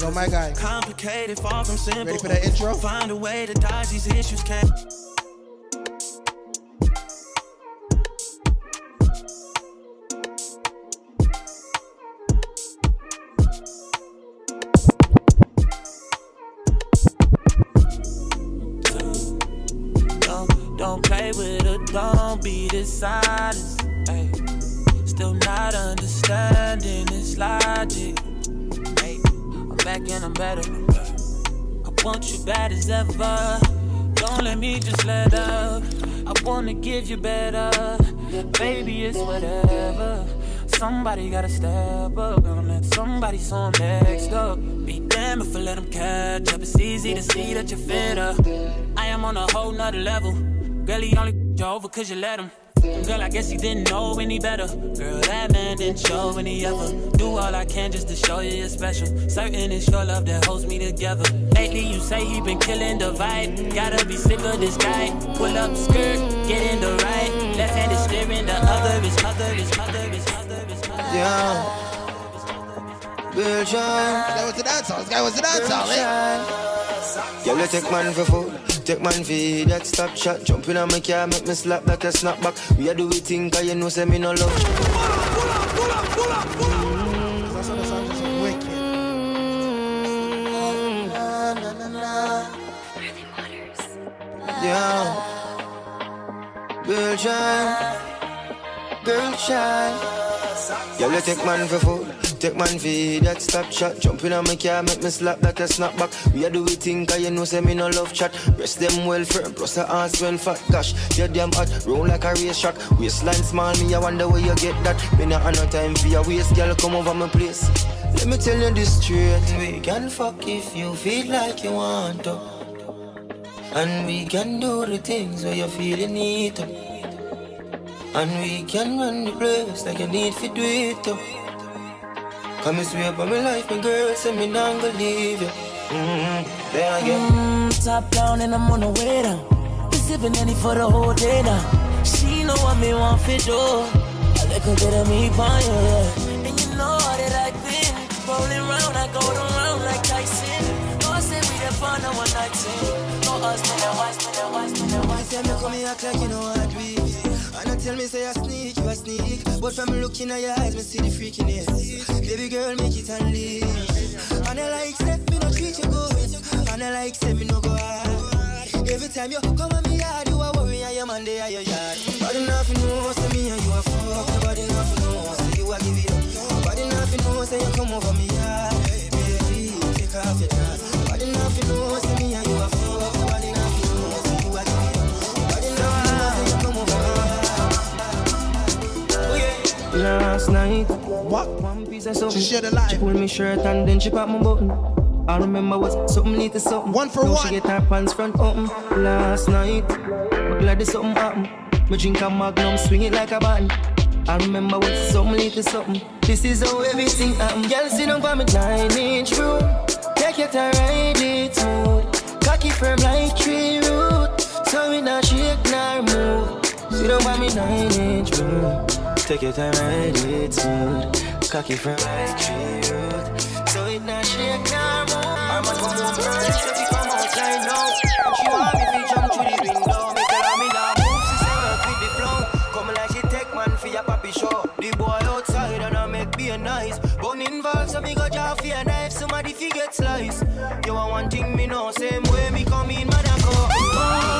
yo, my guy. Complicated, far from simple. Ready for that intro? Find a way to dodge these issues. Can't. Don't play with her, don't be dishonest. Ay. Still not understanding this logic. Ay. I'm back and I'm better. I want you bad as ever. Don't let me just let up. I wanna give you better. Baby, it's whatever. Somebody gotta step up and let somebody so I'm next up. Be damned if I let them catch up. It's easy to see that you're fitter. I am on a whole nother level. Girl, he only f***ed you over cause you let him. Girl, I guess he didn't know any better. Girl, that man didn't show any ever. Do all I can just to show you you're special. Certain it's your love that holds me together. Lately you say he been killing the vibe. Gotta be sick of this guy. Pull up skirt, get in the right. Left hand is steering, the other is mother, is mother, is mother, is mother. Yeah. Girl, shine. This guy was the dancer. Yeah, let's take man for food. Take man for that stop shot. Jump in on my car, make me slap like a snapback. We are doing things cause you know say me no love. Pull up. That's the sound just wicked. Yeah. Girl shine. Yeah, let's take man for food. Take man for that stop shot. Jump in on my car, make me slap like a snapback. We are doing things cause you know say me no love chat. Rest them well firm, plus her ass well fat. Gosh, you're damn hot, roll like a race track. Waistline small, me I wonder where you get that. Me not have no time for your waist, girl, come over my place. Let me tell you this straight. We can fuck if you feel like you want to. And we can do the things where you feel you need to. And we can run the place like you need to do it to. Come and swear by my life, my girl, say me not gonna leave you. There I go. Top down and I'm on the way down. Been sipping any for the whole day now. She know what me want for do. I let her get at me by her. And you know that I've been rolling round, I go around like Tyson. Oh, say we the fun of one night stand. No us, man, that wise, man, that wise, man, that wise. You tell me come here, act like you know what we. And I tell me say you a sneak. But from me looking at your eyes, me see the freakiness. Baby girl, make it and leave. And I like say me no treat you good. And I like say me no go hard. Every time you come at me yard, you a worry and your man they are your yard. Nobody nothing knows say me and you a fuck. Nobody nothing knows say you a give it up. Nobody nothing knows say you come over me yard. Baby, take off your dress. Nobody nothing knows say me and you a fuck. Nobody nothing knows say you a give it up. Nobody nothing knows say you come over me. Last night, what? One piece of something. She shared a lie. She pulled me shirt and then she popped my button. I remember what something lead to something. One for now one. She get her pants front open. Last night, I'm glad there's something happened. Me drink a Magnum, swing it like a button. I remember what something lead to something. This is how everything happened. Girl, sit down by me 9-inch root. Take your time, ride it smooth. Cocky firm like tree root. So we not shake nor move. Sit down by me 9-inch root. Take your time, ride it smooth. Cocky from like tree root. So it not shake now. I must want to burn it. If you come outside now, she want me to jump through the window. Make her me now. She said up with the flow. Come like she take man for your papi show. The boy outside and I make be a nice. Bone involved, so me go jaw for your knife. Somebody fi get slice. You want one thing me know. Same way me come in, man, I go. Oh,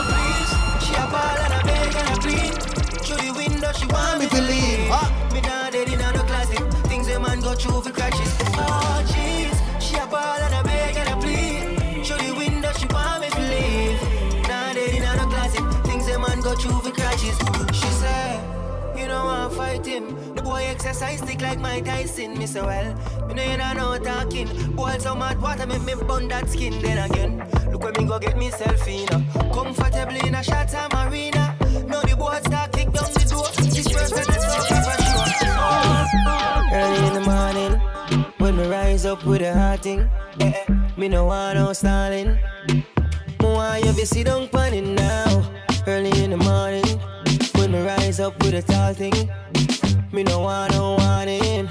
please. She a ball and I beg and I plead. Through the window, she want me to leave. Me down dead in another classic. Things a man go through for crashes. Oh, jeez. She a ball and a beg and a plead. Through the window, she want me to leave. Down dead in another classic. Things exercise stick like my Tyson. Me so well, me know you don't know talking. Boil so mad water make me burn that skin. Then again, look where me go get myself in comfortably in a shatter marina. Now the board start kick down the door. This perfect is not ever sure. Early in the morning, when me rise up with a hot thing, me no want no stalling. Why you be sit down panning now? Early in the morning, when me rise up with a tall thing, me no want no warning.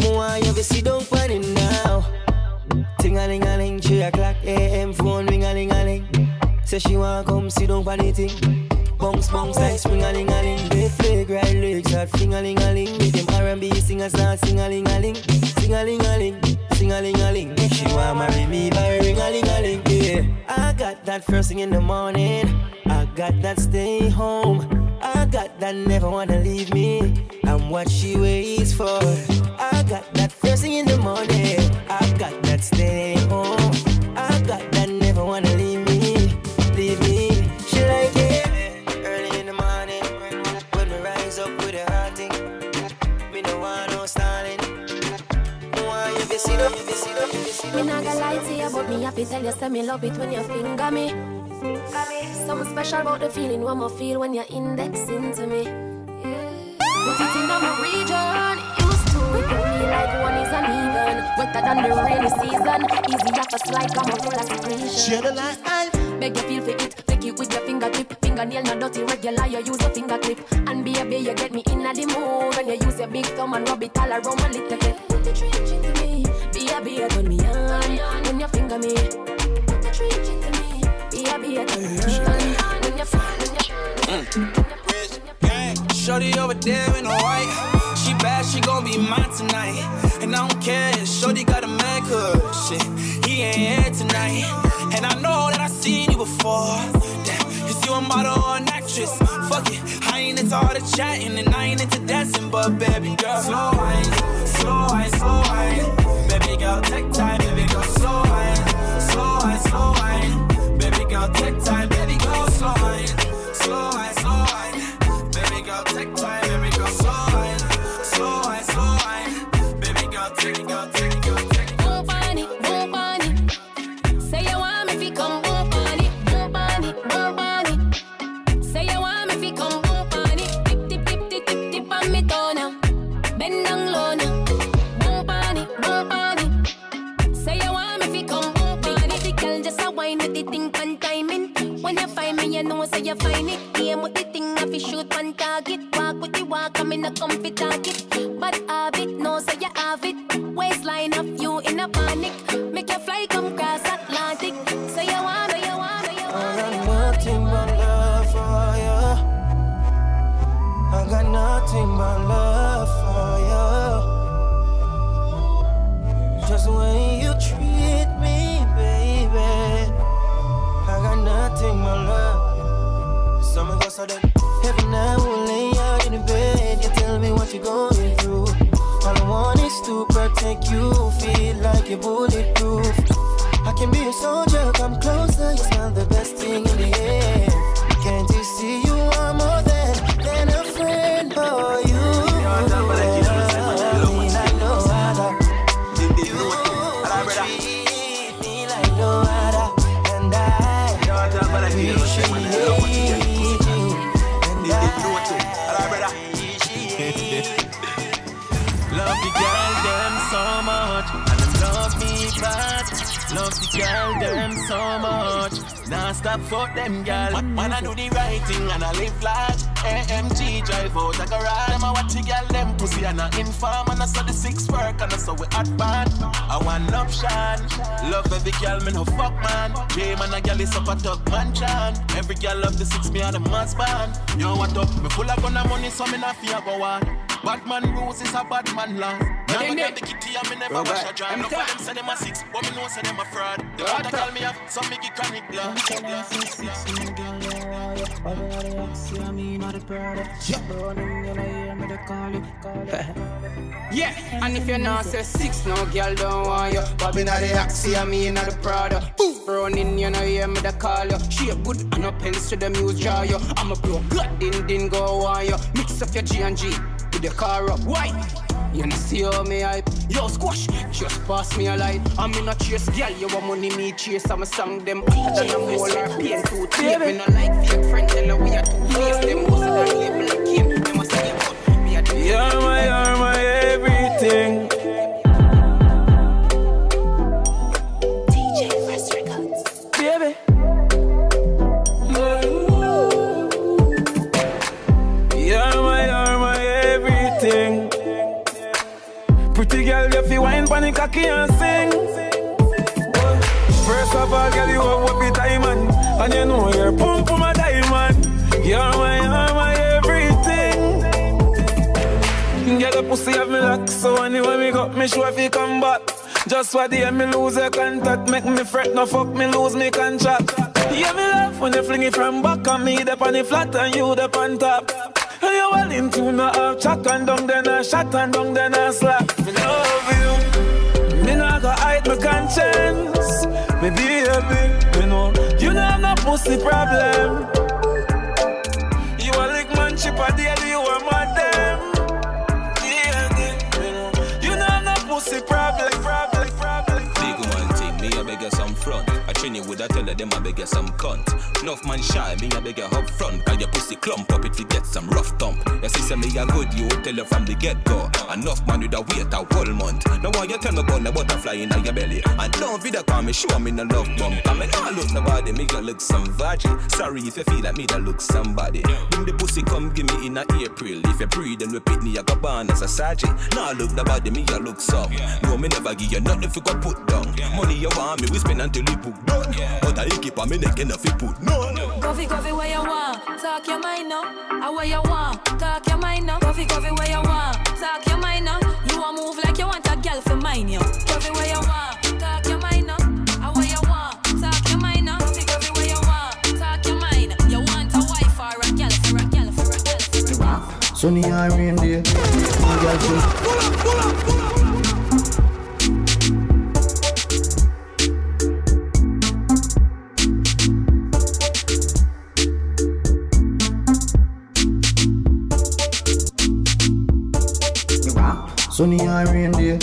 Why you be sit down panning now? Ting-a-ling-a-ling, 3:00 a.m. phone ring-a-ling-a-ling. Say she want come sit down panning thing. Bounce, bounce like swing-a-ling-a-ling. They play right lyrics at fling-a-ling-a-ling. With them R&B singers now sing-a-ling-a-ling. Sing-a-ling-a-ling, sing-a-ling-a-ling. If she want marry me by ring-a-ling-a-ling, yeah. I got that first thing in the morning. I got that stay home. I got that never wanna leave me. I'm what she waits for. I got that first thing in the morning. I got that stay home. I got that never wanna leave me. Leave me. She like it. Early in the morning, when we rise up with a hot thing, me no want no stalling. Why you busy though? Me not gonna lie to you, but me happy tell you say me love it when you finger me. Something special about the feeling one more feel when you're indexing to me. Put it in my region, used to it. Feel like one is uneven, wetter than the rainy season. Easy up a like I'm a full of secretion. Share the light, I'll beg you feel for it. Take it with your fingertip. Fingernail not dirty, regular, you use a fingertip. And baby, you get me in a the mood when you use your big thumb and rub it all around my little bit. Put the trench into me, baby, turn me on. When you finger me, put the trench into me. Shorty over there in white. She bad, she gon' be mine tonight. And I don't care if shorty got a man, cause shit, he ain't here tonight. And I know that I seen you before. Damn, is you a model or an actress? Fuck it, I ain't into all the chatting and I ain't into dancing. But baby girl, slow wine, slow wine, slow wine. Baby girl, take time, baby girl, slow wine, slow wine, slow wine. Baby girl, take time, baby girl, slow wine, slow wine, slow wine. Baby girl, take time, baby girl, slow wine, slow wine, slow wine. Baby girl, take girl, take girl, take. Boom bunny, boom bunny. Say you want me if you come, boom bunny, boom bunny, boom bunny. Say you want me if you come, boom bunny. Tip tip tip tip tip tip on me toe now, bend down low now. Boom bunny, boom bunny. Say you want me if you come, boom bunny. The girl just a wine with the thing. When you find me, you know, so you find it. Aim with the thing, if you shoot one target. Walk with the walk, I'm in a comfy target. But have it, no, so you have it. Waistline of you in a panic. Make you fly, come cross Atlantic. So you wanna, you wanna, you wanna. I got nothing but love for you. I got nothing but love for you. Just the way you treat me, baby. I got nothing but love. Summer goes so dead. Every night we'll lay out in the bed. You tell me what you're going through. All I want is to protect you. Feel like you're bulletproof. I can be a soldier, come closer. You smell the best thing in the air. Can't you see you are more than a friend for you? Love the girl them so much. Now stop for them girl. Man I do the right thing and I live large. AMG drive out a garage. Them I watch the girl them pussy and I inform. And I saw the six work and I saw we hot band. I want option. Love every girl me no fuck man. J man a girl is up a top mansion. Every girl love the six me and the man's band. Yo what up me full of gun and money so me not fear go on. Batman rules is a Batman law. Now I got the kitty and me never wash a dry. No for them say them a six, but me know say them a fraud. The other call me up, so me get chronic blood. Yeah, and if you not say six, no girl don't want you. Bobbing at the axi and me not the Prada. Running, you know hear me the call you. She a good and a pens to the music jar you. I'm a blow, God din din go on you. Mix up your G and G. the car up. Why? You know, see how me hype. Yo, squash, just pass me a light. I'm in a chase, girl, you want money, me chase. I'm a song, them out and I'm all our pain to tape. Me no like fake friends, tell her we are two-faced. Them most of them label like him, they must sleep out. You're my everything. Panic, I can't sing. First of all, girl, you have whoopee diamond, and you know you're pump for my diamond. You're my everything. Get the pussy have me luck, so anyway me got me sure if you come back. Just what the end me lose your contact, make me fret, no fuck me lose me contract. Yeah, me laugh when you fling it from back on me, the pan flat and you the pan top. And you all into no half chat and down, then I shot and down, then I slap. Me love you. Me not gonna hide my conscience. Me baby, me know you don't have no pussy problem. You a lick man chip a daily, you a madam. Yeah, you don't have no pussy problem. Big one thing, me a beg you some front. I train you with a teller, them I beg you some cunt. Enough man shy, me a beg you up front. Cause your pussy clump up if you get some rough thump. Your sister me a good, you tell her from the get-go. Enough man with a wait a whole month. Now why you tell me about the butterfly in your belly? And don't video call me, show me no love bump. I mean, I look nobody, me gonna look some virgin. Sorry if you feel like me that look somebody. Bring the pussy come give me in a April. If you breathe and repeat me, I go born as a sergeant. Now look nobody, me a look some. No, me never give you nothing if you go put down. Money you want me, we spend until you put down. But I keep a minute and if you put no. Coffee, where you want, talk your mind now. I where you want, talk your mind now. Coffee, where you want, talk your mind now. You want move like you want a girl for mine, yo. Coffee, where you want, talk your mind now. I where you want, talk your mind now. Coffee, where you want, talk your mind. You want a wife or a girl for a girl for a girl. Wow. Sunny and rain day. Pull up. Sunny and rain day,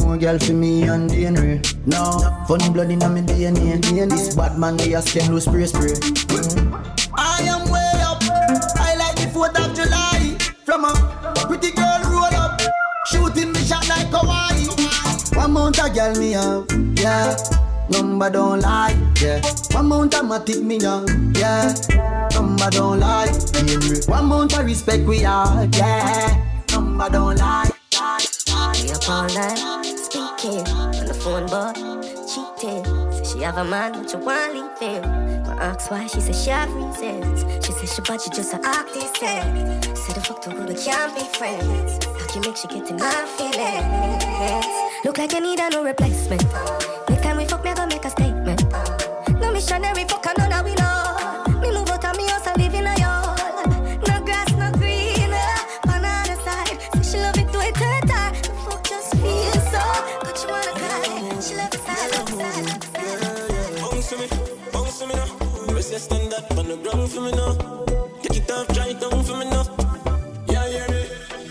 more girl for me and DNA. Now, funny blood in my DNA. This bad man they ask him to spray. I am way up, I like the 4th of July. From a pretty girl roll up, shooting me shot like Hawaii. One mount a girl me up, yeah. Number don't lie, yeah. One mount a matic me up, yeah. Number don't lie, yeah. One mount a respect we are, yeah. Number don't lie. Up all night, speaking on the phone, but cheating. Says she have a man, but you wanna leave him. I ask why, she says she have reasons. She says she but you just a act decent. Said the fuck to good, we can't be friends. How can make she get in my feelings? Look like I need a no replacement. Next time we fuck, me I gonna make a statement. No missionary fuck, I know that we know. Me move out of me house, I live in a yard. No grass, no green, banana side. Says she love it to it. For me now, you stand up on the ground for me now. Take it off, try it down for me now. Yeah, yeah, yeah.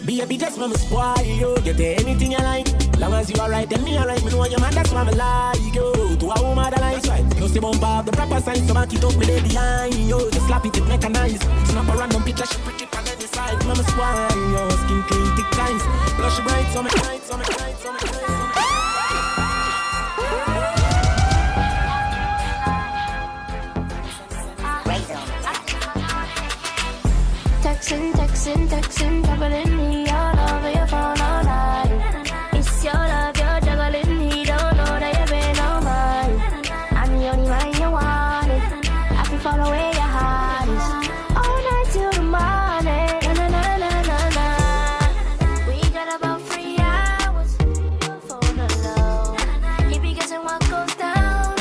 Be a biggest mama spoil you. Get anything you like, long as you alright, then me alright. Me know your man, that's why I like you. To a woman that likes right. No see bump up the proper sign, so back it up me lay behind you. Just slap it, it mechanized. Snap a random picture, she pretty on any side. Mama spoil you, skin clean, thick lines, blush bright, so me bright. Texting, troubling me all over your phone all night. It's your love, you're juggling, he don't know that you've been on mine. I'm the only man you wanted, I can follow where your heart is. All night till the morning, na-na-na-na-na-na. We got about 3 hours, your phone alone. If he guessing what goes down,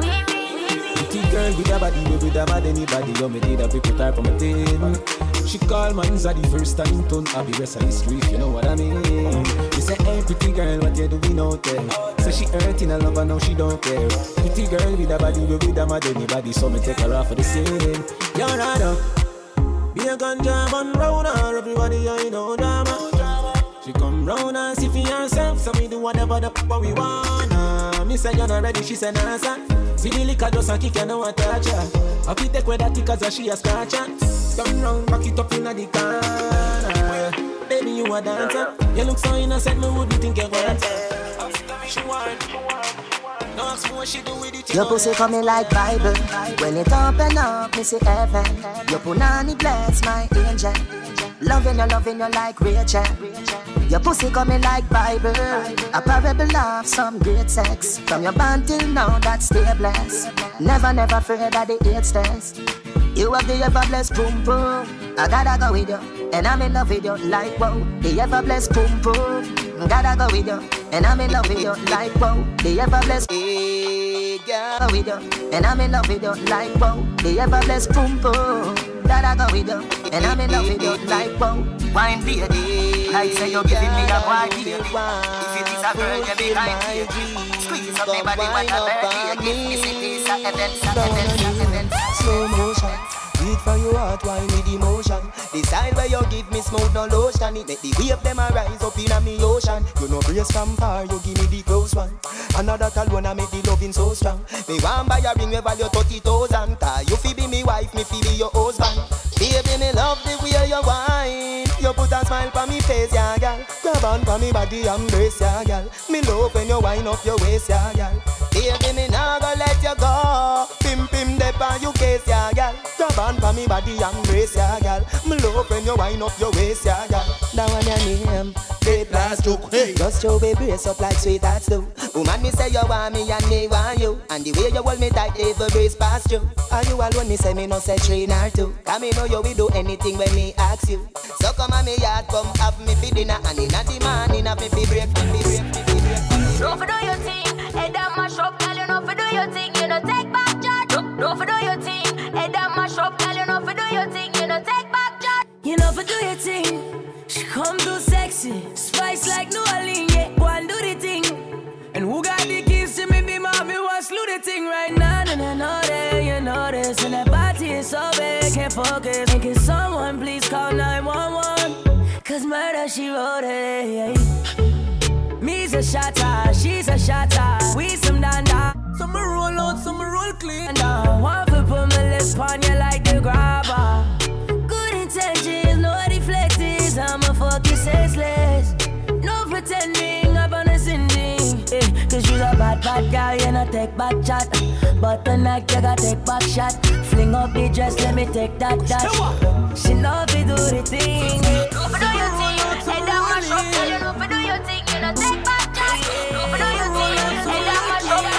we be. T-girl with a body, we with a bad anybody. You may need a people type of a thing. She call man's at the first time, turn up the rest of the street, you know what I mean? She say, hey pretty girl, what you doing out there? Say she hurting her lover, now she don't care. Pretty girl with a body, you with a mad anybody, so me take her off for the same. You're not up, be a gun jam and round her, everybody, you know drama. She come round and see for herself, so we do whatever the fuck we wanna. Me say you're not ready, she say nah son. See the liquor just a kick, you know I touch her. I fit take with that tickers as she a scratch her. Come round, back it up inna the corner. Baby, you a dancer. You look so innocent, me wouldn't think you want her. She want. Your pussy coming like Bible. When it open up, me see heaven. Your punani bless my angel. Loving you like Rachel. Your pussy coming like Bible. A parable of some great sex. From your band till now, that's stay blessed. Never fear that the hate stays. You have the ever blessed boom boom. I gotta go with you, and I'm in love with you like wow. The ever blessed boom boom. Gotta go with you, and I'm in love with you like wow. The ever blessed, hey, girl, with you, and I'm in love with you like wow. The ever blessed, boom boom. Gotta go with you, and I'm in love with you like wow. Wine lady, like say you're giving me a wine lady. If it is a girl, you be like me. Squeeze up my body like a bird. Give me cities, a events, a events, a events. Slow motion. Beat for your heart, why need emotion? Decide where you give me smooth, no lotion. It make the wave them arise up in a me ocean. You know brace from far, you give me the close one. Another call when I make the loving so strong. Me want buy a ring with value 30,000. Cause you fi be me wife, me fi be your husband. Baby, me love the way you whine. You put a smile for me face, ya yeah, girl. Grab on for me body, embrace, ya yeah, girl. Me love when you whine up your waist, ya yeah, girl. Baby, me nah go let you go. Pim de pa you case, ya yeah, girl. Grab on for me body and grace, ya yeah, girl. Me love when you wind up your waist, ya yeah, girl. Now on your name, play plastic. Hey. Just your baby brace up like sweet hearts do. Woman, me say you want me and me want you. And the way you hold me tight, every brace past you. Are you alone? Me say me no say train or two. Cause me know you will do anything when me ask you. So come on me yard, come have me for dinner. And in a morning, have me for breakfast, break. Don't for do your thing, head down mash up, girl. You know for do your thing, you know take back charge. Don't for do your thing. Shop, girl, you know for do your thing, you know take back job. You know for do your thing. She come too sexy, spice like New Orleans. Yeah, go and do the thing. And who got the keys to me? Be mommy wants to do the thing right now. And I know that you know this. And that body is so big, can't focus. And can someone please call 911? Cause murder she wrote it. Yeah. Me's a shatter, she's a shatter. We some danda. Some roll out, some roll clean. And I want to put my lips on you like the grabber. Good intentions, no deflectors. I'm a fucking senseless. No pretending, I'm on a sending. Yeah, cause you're a bad girl, you know take back chat. But tonight you gotta take back shot. Fling up the dress, let me take that. She know we do the thing. Do your thing, and I'm a shopper. You know we do your thing, you know take back chat. Do your thing, and I'm a shopper.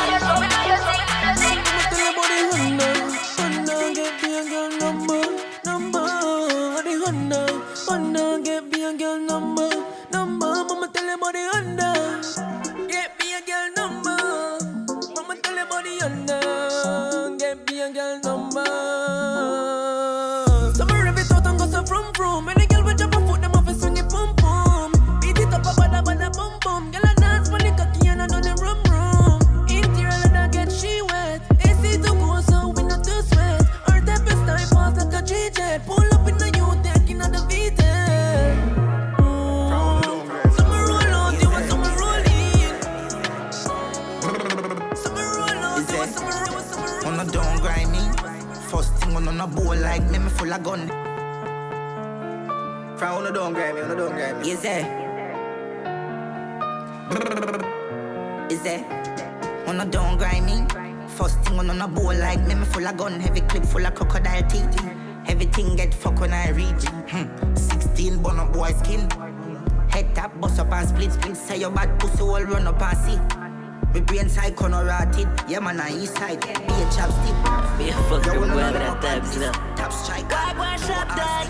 Yeah, man, I east side. Be a chapstick. Be a fucking boy with a tap slip. Tap strike. God, one shop done.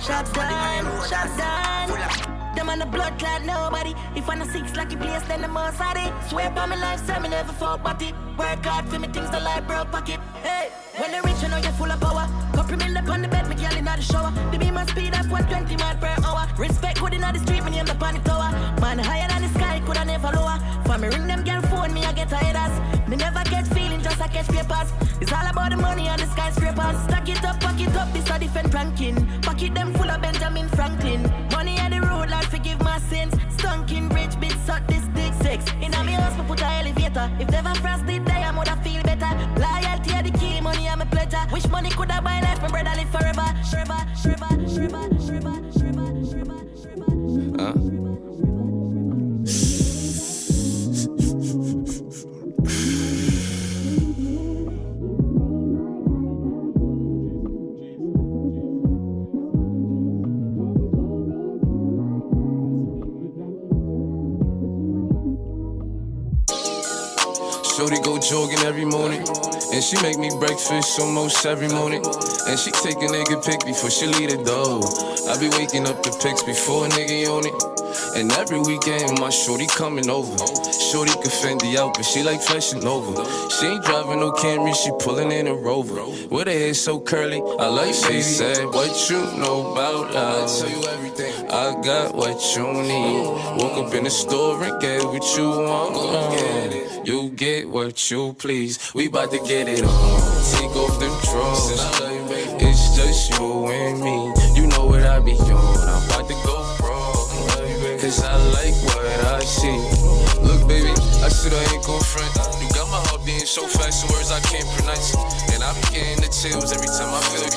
Shop done. Shop done. Them on the blood clot, nobody. If I'm a six lucky place, then I'm all sorry. Swear by my life, so I never fall party. Work hard for me, things that lie, bro, pocket. Hey, when they rich, you know you're full of power. Compliment upon the bed, me girl in the shower. They be my speed up 120 miles per hour. Respect good in the street, me name the panic tower. Man, higher than the sky, could I never lower. For me, ring them girl phone, me, I get tired as. Me never catch feeling, just I catch papers. It's all about the money and the skyscrapers. Stack it up, pack it up, this a different pranking. Pocket them full of Benjamin Franklin. Money on the road, like forget. forgive my sins. Stunkin' rich bitch, suck this dick sex. In a me house, me put a elevator. If never frost did die, I woulda feel better. Loyalty a the key, money a me pleasure. Wish money coulda buy life, my brother live forever. Shreba, shreba, shreba, shreba, shreba, shreba, shreba, shreba. Jody go jogging every morning, and she make me breakfast almost every morning, and she take a nigga pic before she leave the door. I be waking up the pics before a nigga on it, and every weekend my shorty coming over. Shorty can fend the out, but she like flashing over. She ain't driving no Camry, she pulling in a Rover. With her hair so curly, I like she said, what you know about us? I tell you everything. I got what you need. Walk up in the store and get what you want. Go get it. You get what you please. We bout to get it on. Take off them drawers. It's just you and me. You know what I be on. I'm bout to go wrong, cause I like what I see. Look baby, I said I ain't gon' front. You got my heart being so fast, some words I can't pronounce. And I be getting the chills every time I feel it.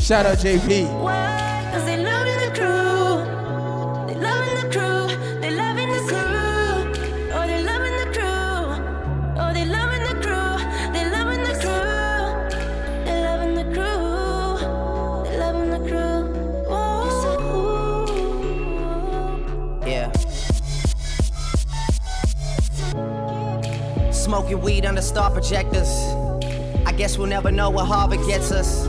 Shout out JP. Why? Cause they loving the crew. They loving the crew. They loving the crew. Oh, they loving the crew. Oh, they loving the crew. They loving the crew. They loving the crew. They loving the crew. Oh, yeah. Smoking weed under star projectors. I guess we'll never know where Harvard gets us.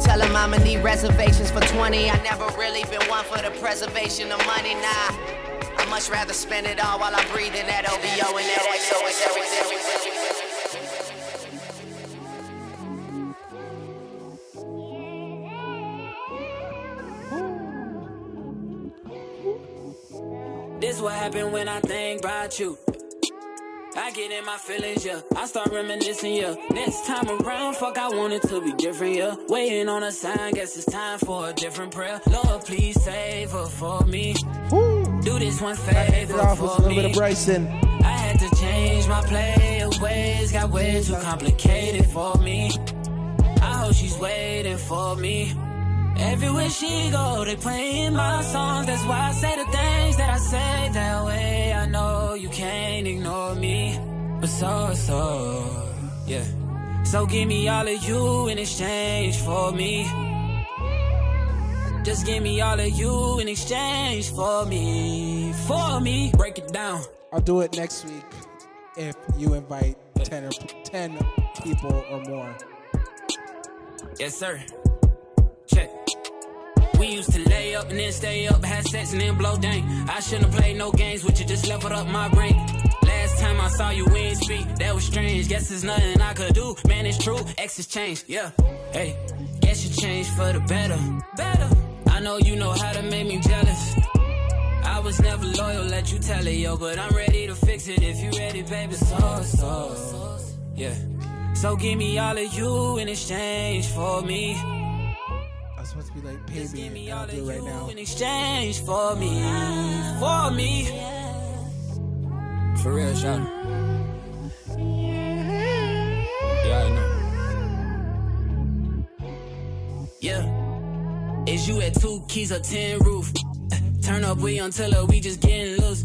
Tell him I'ma need reservations for 20. I never really been one for the preservation of money, nah. I much rather spend it all while I'm breathing that OVO and that XO is everything. This what happened when I think about you. I get in my feelings, yeah. I start reminiscing, yeah. Next time around, fuck, I want it to be different, yeah. Waiting on a sign, guess it's time for a different prayer. Lord, please save her for me. Woo. Do this one favor for me. I had to change my playaways, got way too complicated for me. I hope she's waiting for me. Everywhere she go, they playing my songs. That's why I say the things that I say that way. I know you can't ignore me, but so, yeah. So give me all of you in exchange for me. Just give me all of you in exchange for me, for me. Break it down. I'll do it next week if you invite 10 people or more. Yes, sir. Check. We used to lay up and then stay up, had sex and then blow dang. I shouldn't have played no games with you, just leveled up my brain. Last time I saw you, we ain't speak, that was strange. Guess there's nothing I could do, man, it's true. X has changed, yeah. Hey, guess you changed for the better. I know you know how to make me jealous. I was never loyal, let you tell it, yo, but I'm ready to fix it if you ready, baby. Sauce, yeah. So give me all of you in exchange for me. I'm supposed to be like, pay me, give me all of you right now. In exchange for me, for me. For real, Sean. Yeah, I know. Yeah. Is you at 2 keys or 10 roof? Turn up, we on tiller, we just getting loose.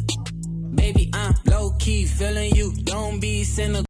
Baby, I'm low-key feeling you. Don't be cynical.